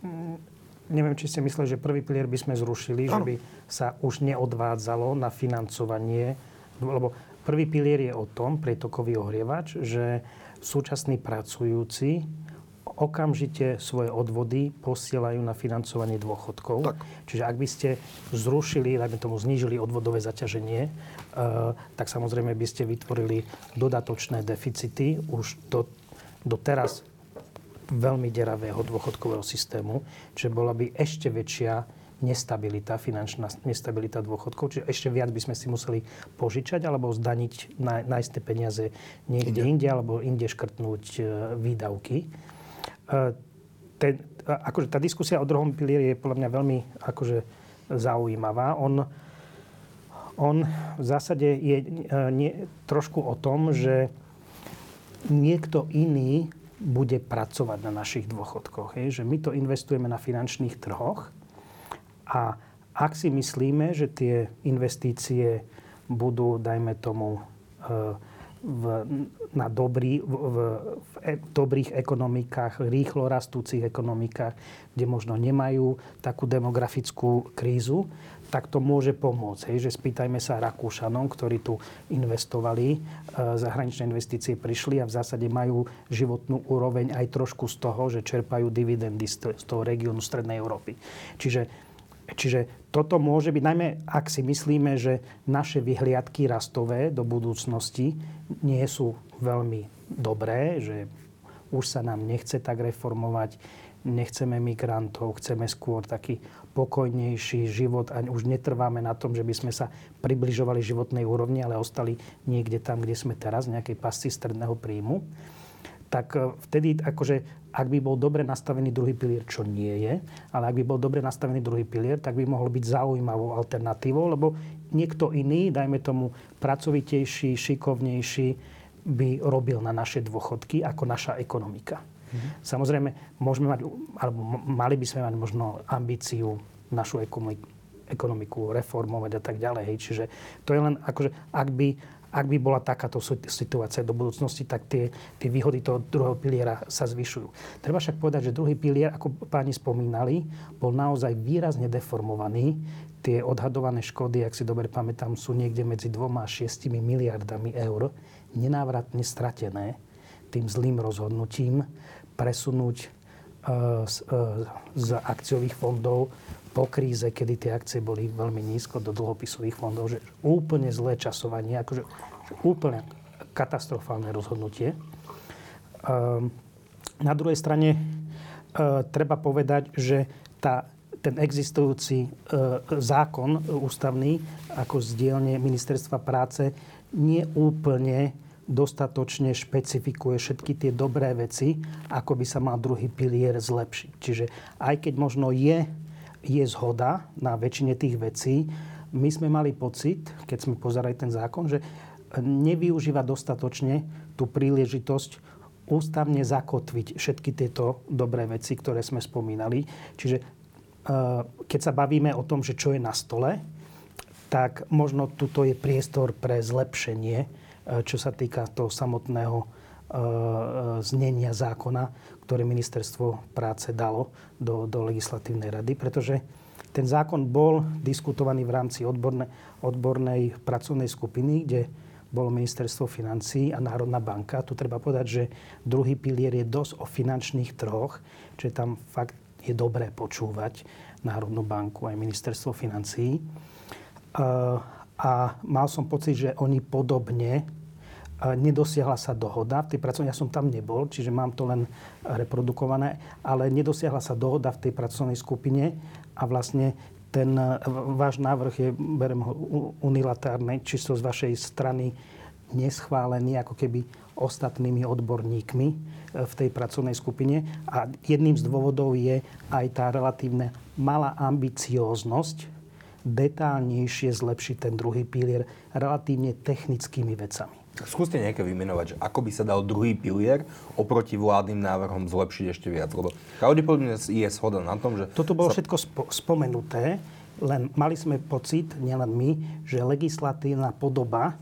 neviem, či ste mysleli, že prvý pilier by sme zrušili, že by sa už neodvádzalo na financovanie. Lebo prvý pilier je o tom, prietokový ohrievač, že súčasní pracujúci okamžite svoje odvody posielajú na financovanie dôchodkov. Tak. Čiže ak by ste zrušili, dajme tomu znížili odvodové zaťaženie, tak samozrejme by ste vytvorili dodatočné deficity už doteraz veľmi deravého dôchodkového systému, čiže bola by ešte väčšia nestabilita, finančná nestabilita dôchodkov, čiže ešte viac by sme si museli požičať alebo zdaniť, nájsť tie peniaze niekde inde alebo inde škrtnúť výdavky. Akože tá diskusia o druhom pilieri je podľa mňa veľmi akože zaujímavá. On v zásade je trošku o tom, že niekto iný bude pracovať na našich dôchodkoch. Že my to investujeme na finančných trhoch a ak si myslíme, že tie investície budú, dajme tomu, v dobrých ekonomikách, rýchlo rastúcich ekonomikách, kde možno nemajú takú demografickú krízu, tak to môže pomôcť. Že spýtajme sa Rakúšanom, ktorí tu investovali, zahraničné investície prišli a v zásade majú životnú úroveň aj trošku z toho, že čerpajú dividendy z toho regiónu Strednej Európy. Čiže toto môže byť, najmä ak si myslíme, že naše vyhliadky rastové do budúcnosti nie sú veľmi dobré, že už sa nám nechce tak reformovať, nechceme migrantov, chceme skôr taký pokojnejší život a už netrváme na tom, že by sme sa približovali životnej úrovni, ale ostali niekde tam, kde sme teraz, v nejakej pasci stredného príjmu. Tak vtedy, akože, ak by bol dobre nastavený druhý pilier, čo nie je, ale ak by bol dobre nastavený druhý pilier, tak by mohol byť zaujímavou alternatívou, lebo niekto iný, dajme tomu pracovitejší, šikovnejší, by robil na naše dôchodky ako naša ekonomika. Mhm. Samozrejme, môžeme mať, alebo mali by sme mať možno ambíciu našu ekonomiku reformovať a tak ďalej. Hej. Čiže to je len, akože, ak by bola takáto situácia do budúcnosti, tak tie výhody toho druhého piliera sa zvyšujú. Treba však povedať, že druhý pilier, ako páni spomínali, bol naozaj výrazne deformovaný. Tie odhadované škody, ak si dobre pamätám, sú niekde medzi 2 a 6 miliardami eur, nenávratne stratené tým zlým rozhodnutím presunúť z akciových fondov po kríze, kedy tie akcie boli veľmi nízko, do dlhopisových fondov, že úplne zlé časovanie, akože úplne katastrofálne rozhodnutie. Na druhej strane treba povedať, že ten existujúci zákon ústavný, ako z dielne Ministerstva práce, neúplne dostatočne špecifikuje všetky tie dobré veci, ako by sa mal druhý pilier zlepšiť. Čiže aj keď možno je zhoda na väčšine tých vecí, my sme mali pocit, keď sme pozerali ten zákon, že nevyužíva dostatočne tú príležitosť ústavne zakotviť všetky tieto dobré veci, ktoré sme spomínali. Čiže keď sa bavíme o tom, že čo je na stole, tak možno tuto je priestor pre zlepšenie, čo sa týka toho samotného znenia zákona, ktoré Ministerstvo práce dalo do legislatívnej rady, pretože ten zákon bol diskutovaný v rámci odbornej pracovnej skupiny, kde bolo Ministerstvo financií a Národná banka. Tu treba povedať, že druhý pilier je dosť o finančných trhoch, čiže tam fakt je dobré počúvať Národnú banku aj Ministerstvo financií. A mal som pocit, že oni podobne, nedosiahla sa dohoda. V tej pracovnej, ja som tam nebol, čiže mám to len reprodukované, ale nedosiahla sa dohoda v tej pracovnej skupine a vlastne ten váš návrh je, berem ho unilatárne, čisto z vašej strany neschválený ako keby ostatnými odborníkmi v tej pracovnej skupine. A jedným z dôvodov je aj tá relatívne malá ambicióznosť detálnejšie zlepšiť ten druhý pilier relatívne technickými vecami. Skúste nejaké vymenovať, že ako by sa dal druhý pilier oproti vládnym návrhom zlepšiť ešte viac, lebo pravdepodobne je zhoda na tom, že... Toto bolo všetko spomenuté, len mali sme pocit, nielen my, že legislatívna podoba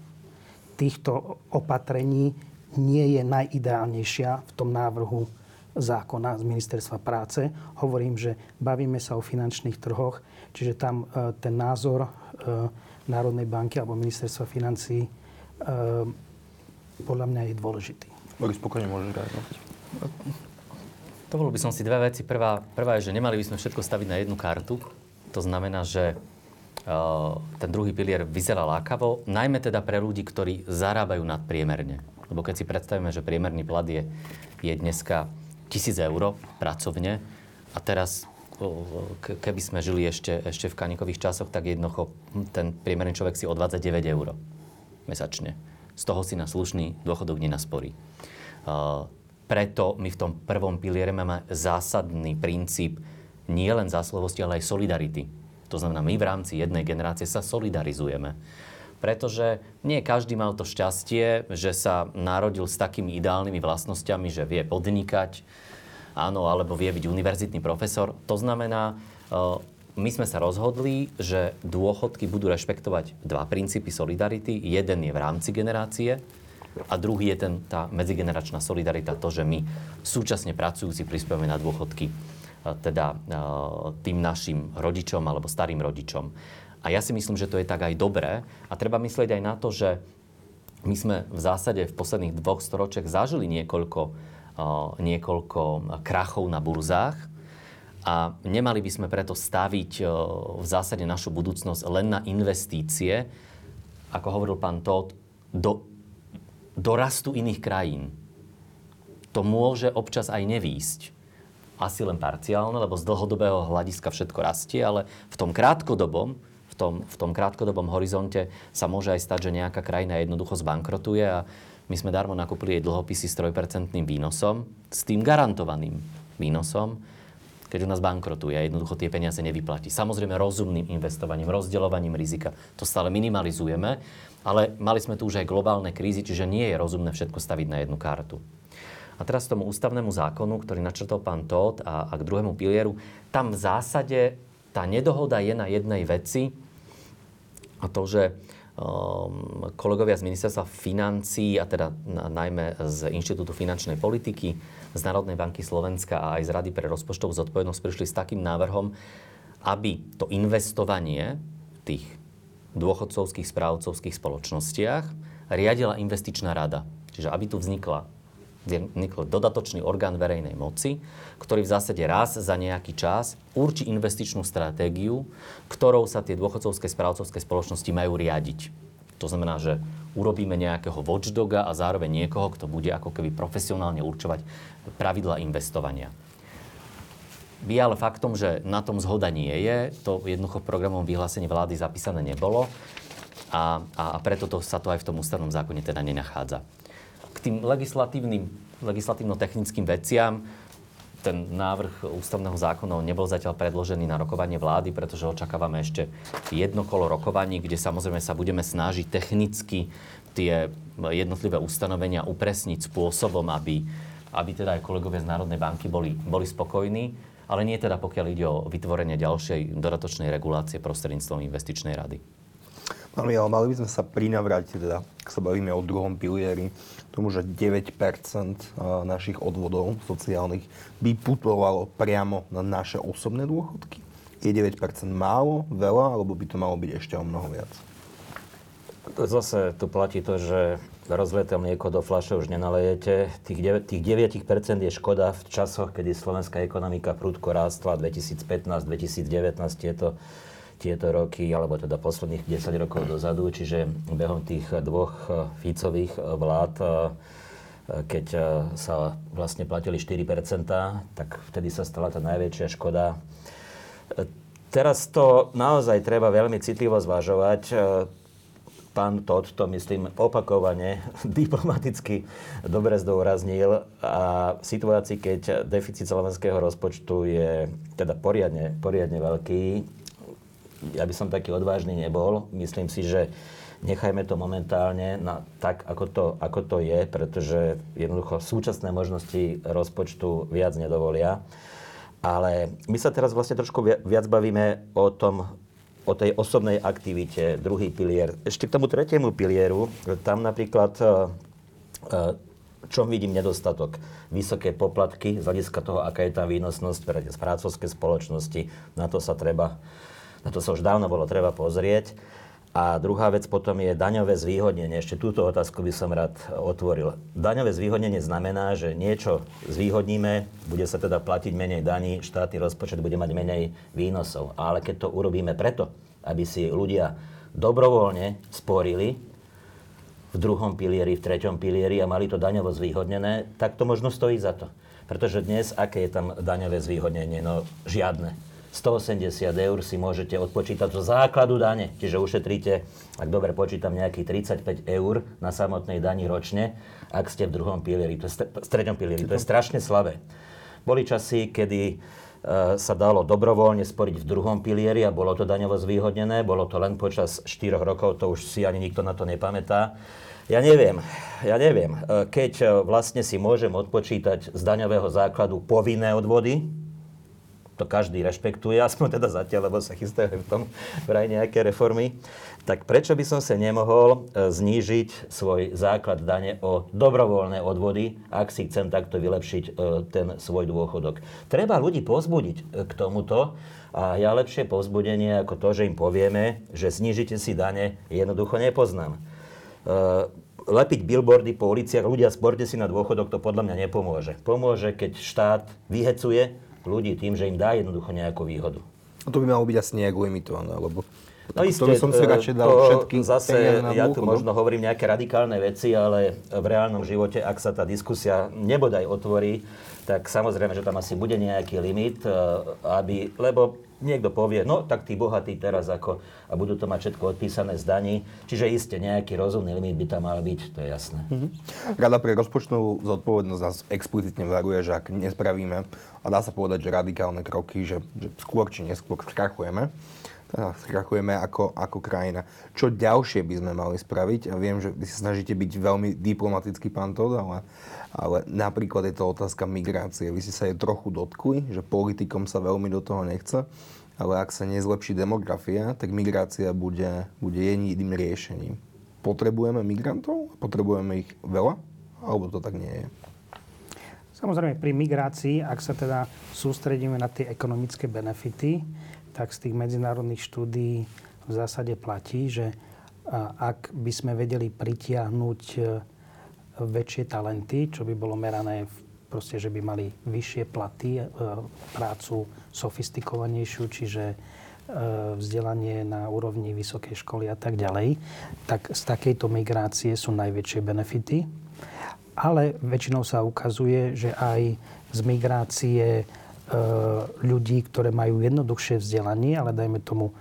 týchto opatrení nie je najideálnejšia v tom návrhu zákona z Ministerstva práce. Hovorím, že bavíme sa o finančných trhoch, čiže tam ten názor Národnej banky alebo Ministerstva financií podľa mňa je dôležitý. Boris, spokojne môžeš reagovať. Dovolil by som si dve veci. Prvá je, že nemali by sme všetko staviť na jednu kartu. To znamená, že ten druhý pilier vyzerá lákavo, najmä teda pre ľudí, ktorí zarábajú nadpriemerne. Lebo keď si predstavíme, že priemerný plat je dneska 1000 eur pracovne a teraz, keby sme žili ešte v Kanikových časoch, tak jednoducho ten priemerný človek si odvádza 9 eur mesačne. Z toho si na slušný dôchodok nenasporí. Preto my v tom prvom piliere máme zásadný princíp nie len zásluhovosti, ale aj solidarity. To znamená, my v rámci jednej generácie sa solidarizujeme. Pretože nie každý mal to šťastie, že sa narodil s takými ideálnymi vlastnosťami, že vie podnikať, áno, alebo vie byť univerzitný profesor. To znamená, my sme sa rozhodli, že dôchodky budú rešpektovať dva princípy solidarity. Jeden je v rámci generácie a druhý je tá medzigeneračná solidarita, to, že my súčasne pracujúci prispievame na dôchodky teda tým našim rodičom alebo starým rodičom. A ja si myslím, že to je tak aj dobré. A treba myslieť aj na to, že my sme v zásade v posledných 2 storočiach zažili niekoľko krachov na burzách a nemali by sme preto staviť v zásade našu budúcnosť len na investície, ako hovoril pán Todt, do rastu iných krajín. To môže občas aj nevýjsť. asi len parciálne, lebo z dlhodobého hľadiska všetko rastie, ale v tom krátkodobom horizonte sa môže aj stať, že nejaká krajina jednoducho zbankrotuje a my sme darmo nakúpili jej dlhopisy s 3% výnosom, s tým garantovaným výnosom, keď u nás bankrotuje a jednoducho tie peniaze nevyplatí. Samozrejme rozumným investovaním, rozdeľovaním rizika. To stále minimalizujeme, ale mali sme tu už aj globálne krízy, čiže nie je rozumné všetko staviť na jednu kartu. A teraz k tomu ústavnému zákonu, ktorý načrtol pán Tóth a k druhému pilieru, tam v zásade tá nedohoda je na jednej veci, a to, že kolegovia z Ministerstva financií, a teda najmä z Inštitútu finančnej politiky, z Národnej banky Slovenska a aj z Rady pre rozpočtovú zodpovednosť prišli s takým návrhom, aby to investovanie v tých dôchodcovských správcovských spoločnostiach riadila investičná rada. Čiže aby tu vznikol dodatočný orgán verejnej moci, ktorý v zásade raz za nejaký čas určí investičnú stratégiu, ktorou sa tie dôchodcovské správcovské spoločnosti majú riadiť. To znamená, že urobíme nejakého watchdoga a zároveň niekoho, kto bude ako keby profesionálne určovať pravidlá investovania. By ale faktom, že na tom zhoda nie je, to jednoducho v programovom vyhlásení vlády zapísané nebolo a preto sa to aj v tom ústavnom zákone teda nenachádza. K tým legislatívno-technickým veciam ten návrh ústavného zákona nebol zatiaľ predložený na rokovanie vlády, pretože očakávame ešte jedno kolo rokovaní, kde samozrejme sa budeme snažiť technicky tie jednotlivé ustanovenia upresniť spôsobom, aby teda aj kolegovia z Národnej banky boli spokojní, ale nie teda pokiaľ ide o vytvorenie ďalšej dodatočnej regulácie prostredníctvom investičnej rady. Pán Milan, mali by sme sa prinavrátiť, teda, ak sa bavíme o druhom pilieri, tomu, že 9% našich odvodov sociálnych by putovalo priamo na naše osobné dôchodky? Je 9% málo, veľa, alebo by to malo byť ešte o mnoho viac? Zase tu platí to, že rozleté mlieko do fľaše už nenalejete. Tých 9% je škoda v časoch, kedy slovenská ekonomika prudko rástla 2015-2019 tieto roky, alebo teda posledných 10 rokov dozadu, čiže behom tých dvoch Ficových vlád, keď sa vlastne platili 4%, tak vtedy sa stala tá najväčšia škoda. Teraz to naozaj treba veľmi citlivo zvažovať. Pán Tóth to, myslím, opakovane diplomaticky dobre zdôraznil a v situácii, keď deficit slovenského rozpočtu je teda poriadne veľký, ja by som taký odvážny nebol. Myslím si, že nechajme to momentálne tak, ako to je, pretože jednoducho súčasné možnosti rozpočtu viac nedovolia. Ale my sa teraz vlastne trošku viac bavíme o tej osobnej aktivite, druhý pilier. Ešte k tomu tretiemu pilieru, tam napríklad čom vidím nedostatok? Vysoké poplatky z hľadiska toho, aká je tá výnosnosť pre správcovské spoločnosti. Na to sa už dávno bolo treba pozrieť. A druhá vec potom je daňové zvýhodnenie. Ešte túto otázku by som rád otvoril. Daňové zvýhodnenie znamená, že niečo zvýhodníme, bude sa teda platiť menej daní, štátny rozpočet bude mať menej výnosov. Ale keď to urobíme preto, aby si ľudia dobrovoľne sporili v druhom pilieri, v treťom pilieri a mali to daňovo zvýhodnené, tak to možno stojí za to. Pretože dnes, aké je tam daňové zvýhodnenie? No žiadne. 180 eur si môžete odpočítať zo základu dane, čiže ušetríte, ak dobre počítam, nejakých 35 eur na samotnej dani ročne, ak ste v druhom pilieri, v treťom pilieri. To je strašne slabé. Boli časy, kedy sa dalo dobrovoľne sporiť v druhom pilieri a bolo to daňovo zvýhodnené, bolo to len počas 4 rokov, to už si ani nikto na to nepamätá. Ja neviem, keď vlastne si môžem odpočítať z daňového základu povinné odvody, to každý rešpektuje, aspoň teda zatiaľ, lebo sa chystajú v tom vraj nejaké reformy, tak prečo by som sa nemohol znížiť svoj základ dane o dobrovoľné odvody, ak si chcem takto vylepšiť ten svoj dôchodok. Treba ľudí povzbudiť k tomuto a ja lepšie povzbudenie ako to, že im povieme, že znížite si dane, jednoducho nepoznám. Lepiť billboardy po uliciach, ľudia sporte si na dôchodok, to podľa mňa nepomôže. Pomôže, keď štát vyhecuje ľudí tým, že im dá jednoducho nejakú výhodu. A to by malo byť asi nejak limitované, lebo No isté, to som si radšej dal všetky peniaze na dôchodok. Ja tu možno hovorím nejaké radikálne veci, ale v reálnom živote, ak sa tá diskusia nebodaj otvorí, tak samozrejme, že tam asi bude nejaký limit, lebo niekto povie, no tak tí bohatí teraz ako, a budú to mať všetko odpísané z daní, čiže iste nejaký rozumný limit by tam mal byť, to je jasné. Rada pre rozpočtovú zodpovednosť nás explicitne varuje, že ak nespravíme, a dá sa povedať, že radikálne kroky, že skôr či neskôr skrachujeme, ako krajina. Čo ďalšie by sme mali spraviť? Ja viem, že vy sa snažíte byť veľmi diplomatický, pán Tóth, ale napríklad je to otázka migrácie. Vy ste sa jej trochu dotkli, že politikom sa veľmi do toho nechce, ale ak sa nezlepší demografia, tak migrácia bude jediným riešením. Potrebujeme migrantov? Potrebujeme ich veľa? Alebo to tak nie je? Samozrejme, pri migrácii, ak sa teda sústredíme na tie ekonomické benefity, tak z tých medzinárodných štúdií v zásade platí, že ak by sme vedeli pritiahnuť väčšie talenty, čo by bolo merané, proste, že by mali vyššie platy, prácu sofistikovanejšiu, čiže vzdelanie na úrovni vysokej školy a tak ďalej, tak z takejto migrácie sú najväčšie benefity. Ale väčšinou sa ukazuje, že aj z migrácie ľudí, ktoré majú jednoduchšie vzdelanie, ale dajme tomu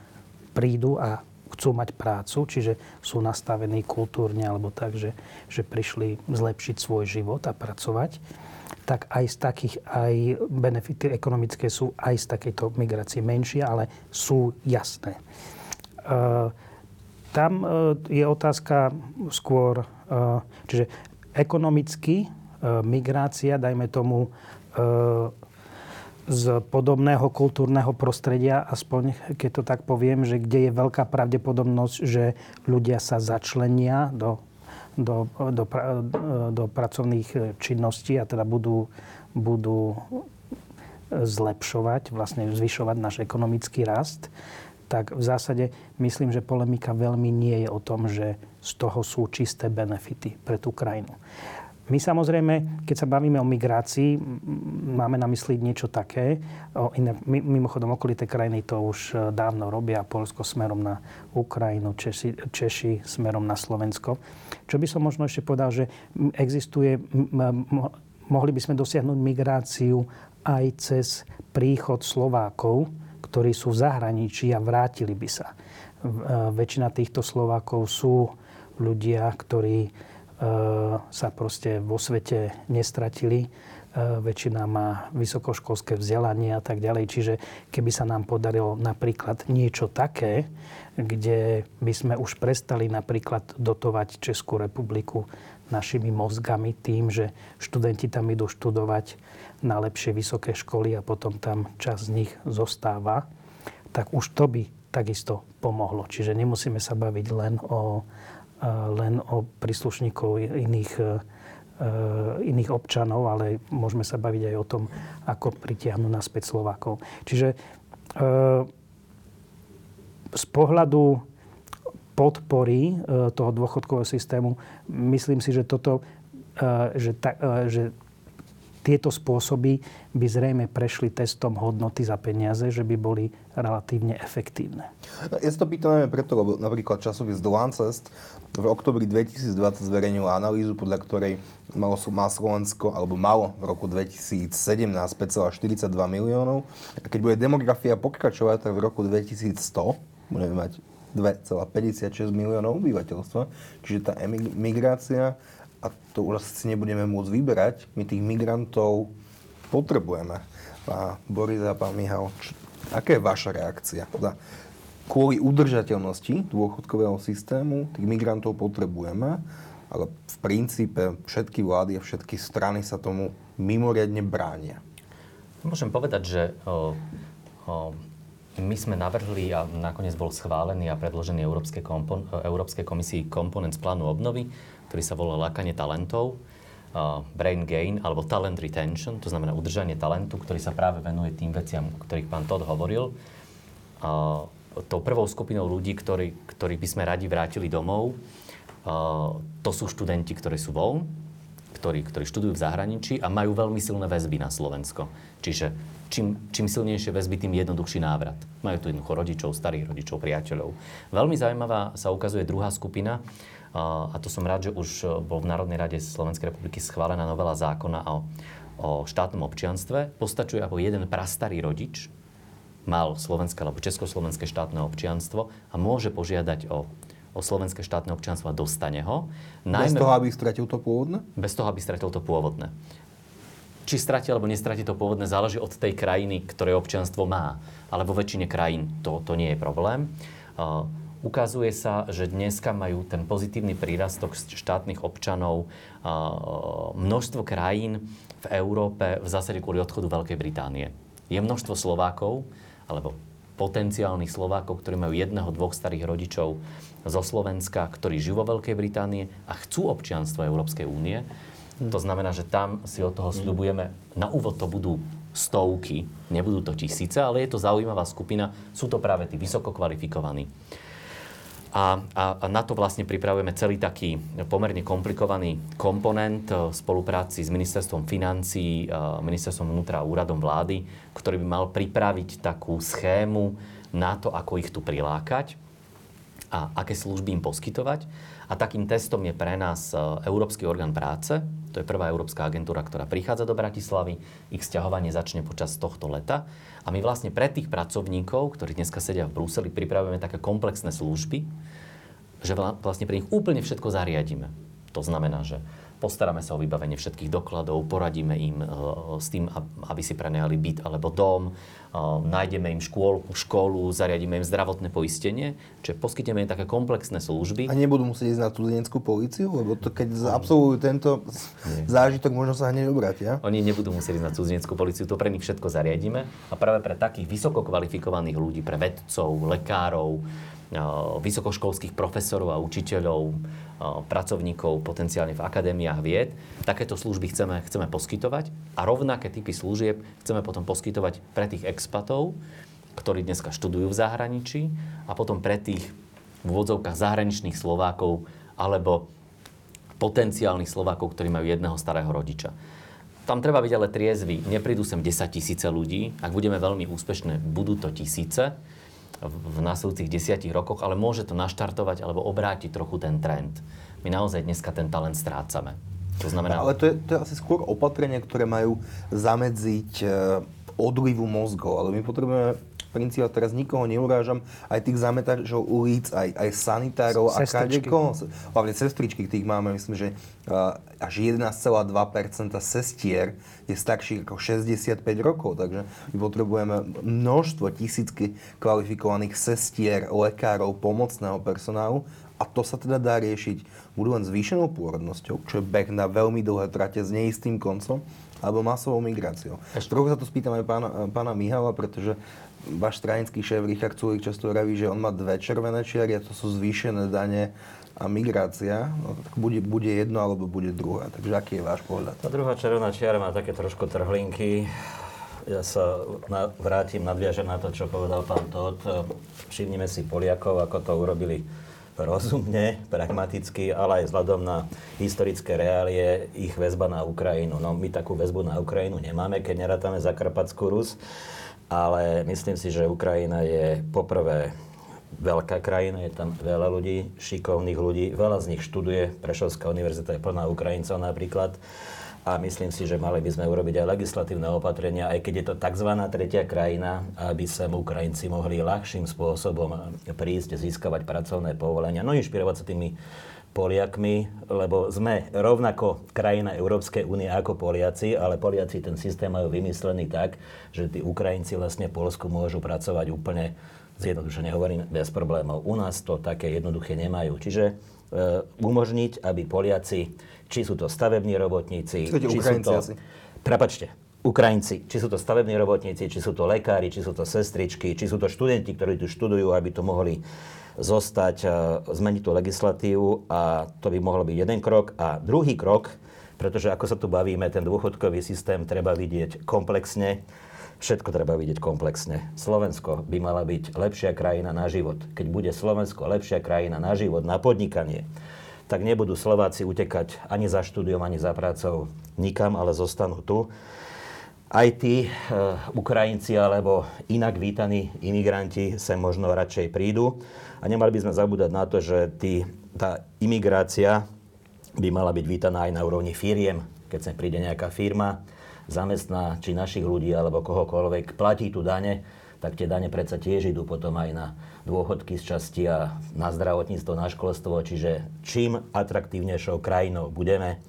prídu a chcú mať prácu, čiže sú nastavení kultúrne alebo tak, že prišli zlepšiť svoj život a pracovať, tak aj z takých, aj benefity ekonomické sú aj z takejto migrácie menšie, ale sú jasné. Tam je otázka skôr, čiže ekonomicky migrácia, dajme tomu z podobného kultúrneho prostredia, aspoň keď to tak poviem, že kde je veľká pravdepodobnosť, že ľudia sa začlenia do pracovných činností a teda budú zlepšovať, vlastne zvyšovať náš ekonomický rast, tak v zásade myslím, že polemika veľmi nie je o tom, že z toho sú čisté benefity pre tú krajinu. My samozrejme, keď sa bavíme o migrácii, máme na mysli niečo také. Mimochodom, okolité krajiny to už dávno robia. Poľsko smerom na Ukrajinu, Češi smerom na Slovensko. Čo by som možno ešte povedal, že existuje, mohli by sme dosiahnuť migráciu aj cez príchod Slovákov, ktorí sú v zahraničí a vrátili by sa. Väčšina týchto Slovákov sú ľudia, ktorí sa proste vo svete nestratili. Väčšina má vysokoškolské vzdelanie a tak ďalej. Čiže keby sa nám podarilo napríklad niečo také, kde by sme už prestali napríklad dotovať Českú republiku našimi mozgami tým, že študenti tam idú študovať na lepšie vysoké školy a potom tam časť z nich zostáva, tak už to by takisto pomohlo. Čiže nemusíme sa baviť len o príslušníkov iných občanov, ale môžeme sa baviť aj o tom, ako pritiahnuť naspäť Slovákov. Čiže z pohľadu podpory toho dôchodkového systému, myslím si, že tieto spôsoby by zrejme prešli testom hodnoty za peniaze, že by boli relatívne efektívne. Ja sa to pýtam aj preto, lebo napríklad časopis The Lancet v oktobri 2020 zverejnil analýzu, podľa ktorej má Slovensko, alebo malo v roku 2017 5,42 miliónov. A keď bude demografia pokračovať, tak v roku 2100 budeme mať 2,56 miliónov obyvateľstva. Čiže tá migrácia, a to už si nebudeme môcť vyberať, my tých migrantov potrebujeme. Pán Boris a pán Mihal, aká je vaša reakcia? Kvôli udržateľnosti dôchodkového systému tých migrantov potrebujeme, ale v princípe všetky vlády a všetky strany sa tomu mimoriadne bránia. Môžem povedať, že my sme navrhli a nakoniec bol schválený a predložený Európskej komisii komponent z plánu obnovy, ktorý sa volá Lákanie talentov, brain gain, alebo talent retention, to znamená udržanie talentu, ktorý sa práve venuje tým veciam, o ktorých pán Tóth hovoril. Tou prvou skupinou ľudí, ktorí by sme radi vrátili domov, to sú študenti, ktorí sú ktorí študujú v zahraničí a majú veľmi silné väzby na Slovensko. Čiže čím silnejšie väzby, tým jednoduchší návrat. Majú tu jednoducho rodičov, starých rodičov, priateľov. Veľmi zaujímavá sa ukazuje druhá skupina, a to som rád, že už bol v Národnej rade Slovenskej republiky schválená novela zákona o štátnom občianstve. Postačuje, ako jeden prastarý rodič mal slovenské alebo československé štátne občianstvo a môže požiadať o slovenské štátne občianstvo a dostane ho. Najmä, bez toho, aby stratil to pôvodné? Bez toho, aby stratil to pôvodné. Či stratí alebo nestratí to pôvodné, záleží od tej krajiny, ktoré občianstvo má. Ale vo väčšine krajín to nie je problém. Ukazuje sa, že dneska majú ten pozitívny prírastok štátnych občanov množstvo krajín v Európe v zásade kvôli odchodu Veľkej Británie. Je množstvo Slovákov, alebo potenciálnych Slovákov, ktorí majú jedného, dvoch starých rodičov zo Slovenska, ktorí žijú vo Veľkej Británie a chcú občianstvo Európskej únie. To znamená, že tam si od toho sľubujeme, na úvod to budú stovky, nebudú to tisíce, ale je to zaujímavá skupina, sú to práve tí vysoko kvalifikovaní. A na to vlastne pripravujeme celý taký pomerne komplikovaný komponent v spolupráci s Ministerstvom financií, Ministerstvom vnútra a Úradom vlády, ktorý by mal pripraviť takú schému na to, ako ich tu prilákať a aké služby im poskytovať. A takým testom je pre nás Európsky orgán práce. To je prvá európska agentúra, ktorá prichádza do Bratislavy. Ich sťahovanie začne počas tohto leta. A my vlastne pre tých pracovníkov, ktorí dneska sedia v Bruseli, pripravujeme také komplexné služby, že vlastne pre nich úplne všetko zariadíme. To znamená, že postaráme sa o vybavenie všetkých dokladov, poradíme im s tým, aby si prenajali byt alebo dom, nájdeme im školu, zariadíme im zdravotné poistenie, čiže poskytneme im také komplexné služby. A nebudú musieť ísť na cudzineckú políciu? Lebo to, keď absolvujú tento zážitok, možno sa hneď obrátia. Oni nebudú musieť ísť na cudzineckú políciu, to pre nich všetko zariadíme. A práve pre takých vysoko kvalifikovaných ľudí, pre vedcov, lekárov, vysokoškolských profesorov a učiteľov, pracovníkov potenciálne v akadémiách vied. Takéto služby chceme poskytovať a rovnaké typy služieb chceme potom poskytovať pre tých expatov, ktorí dneska študujú v zahraničí a potom pre tých v úvodzovkách zahraničných Slovákov alebo potenciálnych Slovákov, ktorí majú jedného starého rodiča. Tam treba byť ale triezvy. Neprídu sem 10 000 ľudí. Ak budeme veľmi úspešné, budú to tisíce v nasledujúcich 10 rokoch, ale môže to naštartovať alebo obrátiť trochu ten trend. My naozaj dneska ten talent strácame. To znamená... Ale to je asi skôr opatrenie, ktoré majú zamedziť odlivu mozgov. Ale my potrebujeme, v princípe, teraz nikoho neurážam, aj tých zametáčov ulic, aj sanitárov a kadekoho. Hlavne sestričky, tých máme, myslím, že až 11,2% sestier je starších ako 65 rokov. Takže my potrebujeme množstvo, tisícky kvalifikovaných sestier, lekárov, pomocného personálu. A to sa teda dá riešiť buď len zvýšenou pôrodnosťou, čo je beh na veľmi dlhé trate s neistým koncom, alebo masovou migráciou. Trochu sa to spýtam aj pána Mihala, pretože váš stranický šéf Richard Sulík často hovorí, že on má dve červené čiary a to sú zvýšené dane a migrácia, no, tak bude jedno alebo bude druhá. Takže aký je váš pohľad? Tá druhá červená čiara má také trošku trhlinky. Ja sa nadviažem na to, čo povedal pán Tóth. Všimnime si Poliakov, ako to urobili rozumne, pragmaticky, ale aj vzhľadom na historické reálie ich väzba na Ukrajinu. No my takú väzbu na Ukrajinu nemáme, keď nerátame Zakarpatskú Rus, ale myslím si, že Ukrajina je poprvé veľká krajina, je tam veľa ľudí, šikovných ľudí, veľa z nich študuje, Prešovská univerzita je plná Ukrajincov napríklad. A myslím si, že mali by sme urobiť aj legislatívne opatrenia, aj keď je to tzv. Tretia krajina, aby sa Ukrajinci mohli ľahším spôsobom prísť, získavať pracovné povolenia. No inšpirovať sa tými Poliakmi, lebo sme rovnako krajina Európskej únie ako Poliaci, ale Poliaci ten systém majú vymyslený tak, že tí Ukrajinci vlastne v Poľsku môžu pracovať úplne, zjednodušene hovorím, bez problémov. U nás to také jednoduché nemajú. Čiže umožniť, aby Poliaci, či sú to stavební robotníci, Ukrajinci, či sú to stavební robotníci, či sú to lekári, či sú to sestričky, či sú to študenti, ktorí tu študujú, aby tu mohli zostať, zmeniť tú legislatívu a to by mohlo byť jeden krok. A druhý krok, pretože ako sa tu bavíme, ten dôchodkový systém treba vidieť komplexne. Všetko treba vidieť komplexne. Slovensko by mala byť lepšia krajina na život. Keď bude Slovensko lepšia krajina na život, na podnikanie, tak nebudú Slováci utekať ani za štúdiom, ani za prácou nikam, ale zostanú tu. aj tí Ukrajinci alebo inak vítaní imigranti sem možno radšej prídu. A nemali by sme zabúdať na to, že tá imigrácia by mala byť vítaná aj na úrovni firiem. Keď sem príde nejaká firma, zamestná či našich ľudí alebo kohokoľvek, platí tu dane, tak tie dane predsa tiež idú potom aj na dôchodky z časti a na zdravotníctvo, na školstvo. Čiže čím atraktívnejšou krajinou budeme,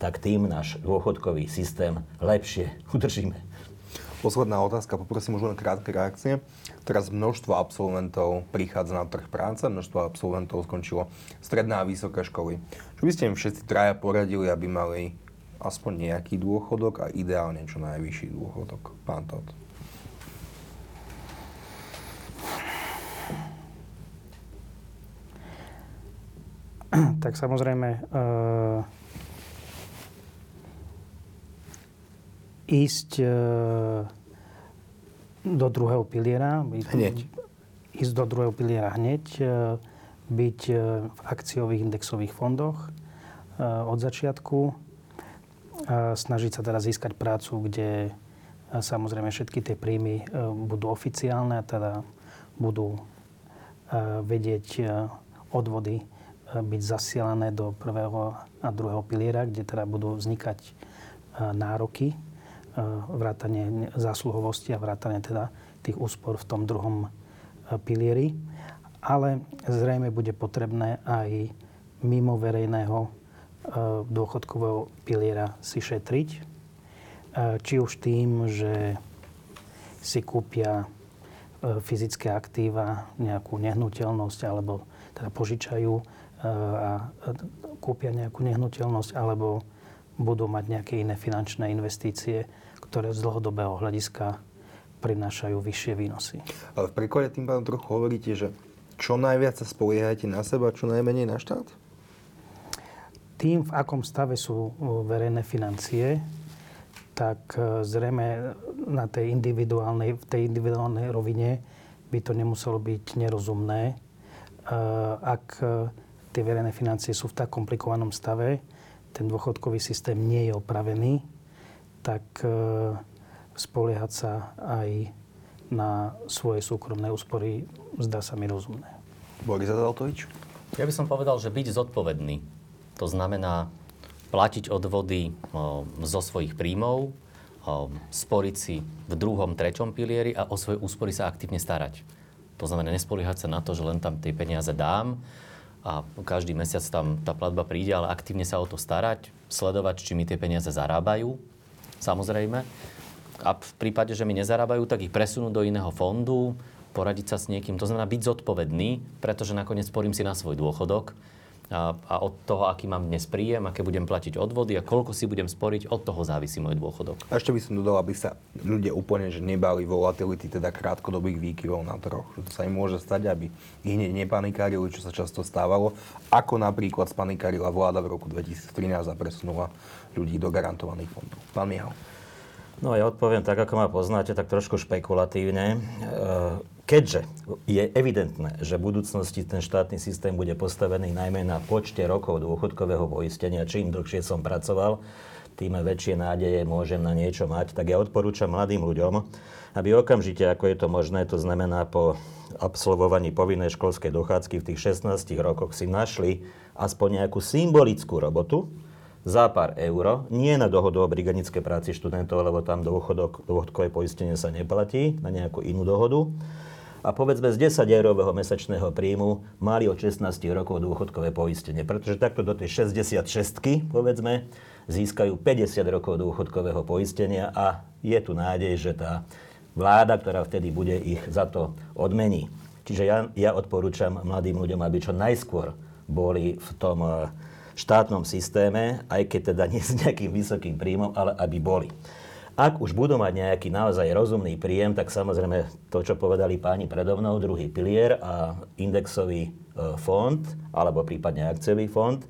tak tým náš dôchodkový systém lepšie udržíme. Posledná otázka, poprosím už len krátke reakcie. Teraz množstvo absolventov prichádza na trh práce, množstvo absolventov skončilo stredná a vysoká školy. Čo by ste im všetci traja poradili, aby mali aspoň nejaký dôchodok a ideálne čo najvyšší dôchodok? Pán Tóth. Tak samozrejme, ísť do druhého piliera. Hneď. Ísť do druhého piliera hneď, byť v akciových indexových fondoch od začiatku, snažiť sa teraz získať prácu, kde samozrejme všetky tie príjmy budú oficiálne, a teda budú vedieť odvody byť zasielané do prvého a druhého piliera, kde teda budú vznikať nároky, vrátane zásluhovosti a vrátane teda tých úspor v tom druhom pilieri. Ale zrejme bude potrebné aj mimo verejného dôchodkového piliera si šetriť. Či už tým, že si kúpia fyzické aktíva, nejakú nehnuteľnosť, alebo teda požičajú a kúpia nejakú nehnuteľnosť, alebo budú mať nejaké iné finančné investície, ktoré z dlhodobého hľadiska prinášajú vyššie výnosy. Ale v príklade tým pádom trochu hovoríte, že čo najviac sa spoliehajte na seba, čo najmenej na štát? Tým, v akom stave sú verejné financie, tak zrejme na tej individuálnej rovine by to nemuselo byť nerozumné, ak tie verejné financie sú v tak komplikovanom stave, ten dôchodkový systém nie je opravený, tak spoliehať sa aj na svoje súkromné úspory zdá sa mi rozumné. Boris Zaltovič? Ja by som povedal, že byť zodpovedný. To znamená platiť odvody zo svojich príjmov, sporiť si v druhom, treťom pilieri a o svoje úspory sa aktívne starať. To znamená nespoliehať sa na to, že len tam tie peniaze dám, a každý mesiac tam tá platba príde, ale aktívne sa o to starať, sledovať, či mi tie peniaze zarábajú, samozrejme. A v prípade, že mi nezarábajú, tak ich presunúť do iného fondu, poradiť sa s niekým. To znamená byť zodpovedný, pretože nakoniec sporím si na svoj dôchodok a od toho, aký mám dnes príjem, aké budem platiť odvody a koľko si budem sporiť, od toho závisí môj dôchodok. A ešte by som dodal, aby sa ľudia úplne že nebali volatility, teda krátkodobých výkyvov na trhoch. To sa im môže stať, aby ich hneď nepanikárili, čo sa často stávalo, ako napríklad spanikárila vláda v roku 2013 a presunula ľudí do garantovaných fondov. Pán Mihal. No ja odpoviem tak, ako ma poznáte, tak trošku špekulatívne. Keďže je evidentné, že v budúcnosti ten štátny systém bude postavený najmä na počte rokov dôchodkového poistenia, čím dlhšie som pracoval, tým väčšie nádeje môžem na niečo mať, tak ja odporúčam mladým ľuďom, aby okamžite, ako je to možné, to znamená po absolvovaní povinnej školskej dochádzky v tých 16 rokoch si našli aspoň nejakú symbolickú robotu, za pár euro, nie na dohodu o brigádnickej práci študentov, lebo tam dôchodkové poistenie sa neplatí, na nejakú inú dohodu. A povedzme z 10-eurového mesačného príjmu mali od 16 rokov dôchodkové poistenie, pretože takto do tej 66-ky, povedzme, získajú 50 rokov dôchodkového poistenia a je tu nádej, že tá vláda, ktorá vtedy bude, ich za to odmení. Čiže ja odporúčam mladým ľuďom, aby čo najskôr boli v tom štátnom systéme, aj keď teda nie s nejakým vysokým príjmom, ale aby boli. Ak už budú mať nejaký naozaj rozumný príjem, tak samozrejme to, čo povedali páni predo mnou, druhý pilier a indexový fond, alebo prípadne akciový fond.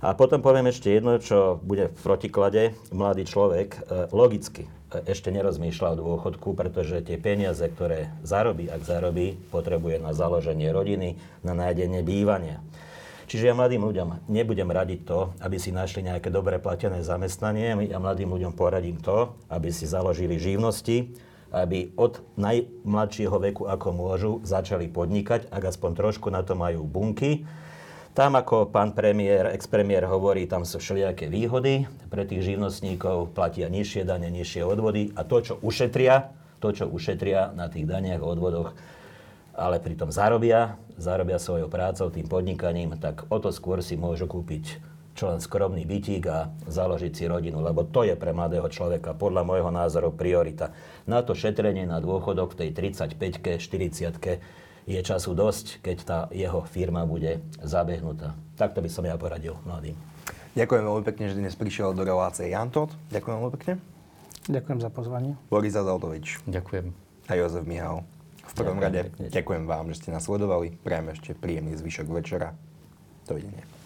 A potom poviem ešte jedno, čo bude v protiklade. Mladý človek logicky ešte nerozmýšľa o dôchodku, pretože tie peniaze, ktoré zarobí, ak zarobí, potrebuje na založenie rodiny, na nájdenie bývania. Čiže ja mladým ľuďom nebudem radiť to, aby si našli nejaké dobre platené zamestnanie. Ja mladým ľuďom poradím to, aby si založili živnosti, aby od najmladšieho veku, ako môžu, začali podnikať, ak aspoň trošku na to majú bunky. Tam, ako pán premiér, ex-premiér hovorí, tam sú všelijaké výhody. Pre tých živnostníkov platia nižšie dane, nižšie odvody a to, čo ušetria na tých daniach a odvodoch, ale pritom zarobia svojou prácou, tým podnikaním, tak o to skôr si môžu kúpiť čo len skromný bytík a založiť si rodinu, lebo to je pre mladého človeka podľa môjho názoru priorita. Na to šetrenie na dôchodok v tej 35-ke, 40-ke je času dosť, keď tá jeho firma bude zabehnutá. Takto by som ja poradil mladým. Ďakujem veľmi pekne, že dnes prišiel do relácie Jan Tóth. Ďakujem veľmi pekne. Ďakujem za pozvanie. Boris Zaltovič. Ďakujem. A Jozef Mihal. V prvom rade ďakujem vám, že ste nás sledovali. Prajeme ešte príjemný zvyšok večera. Dovidenia.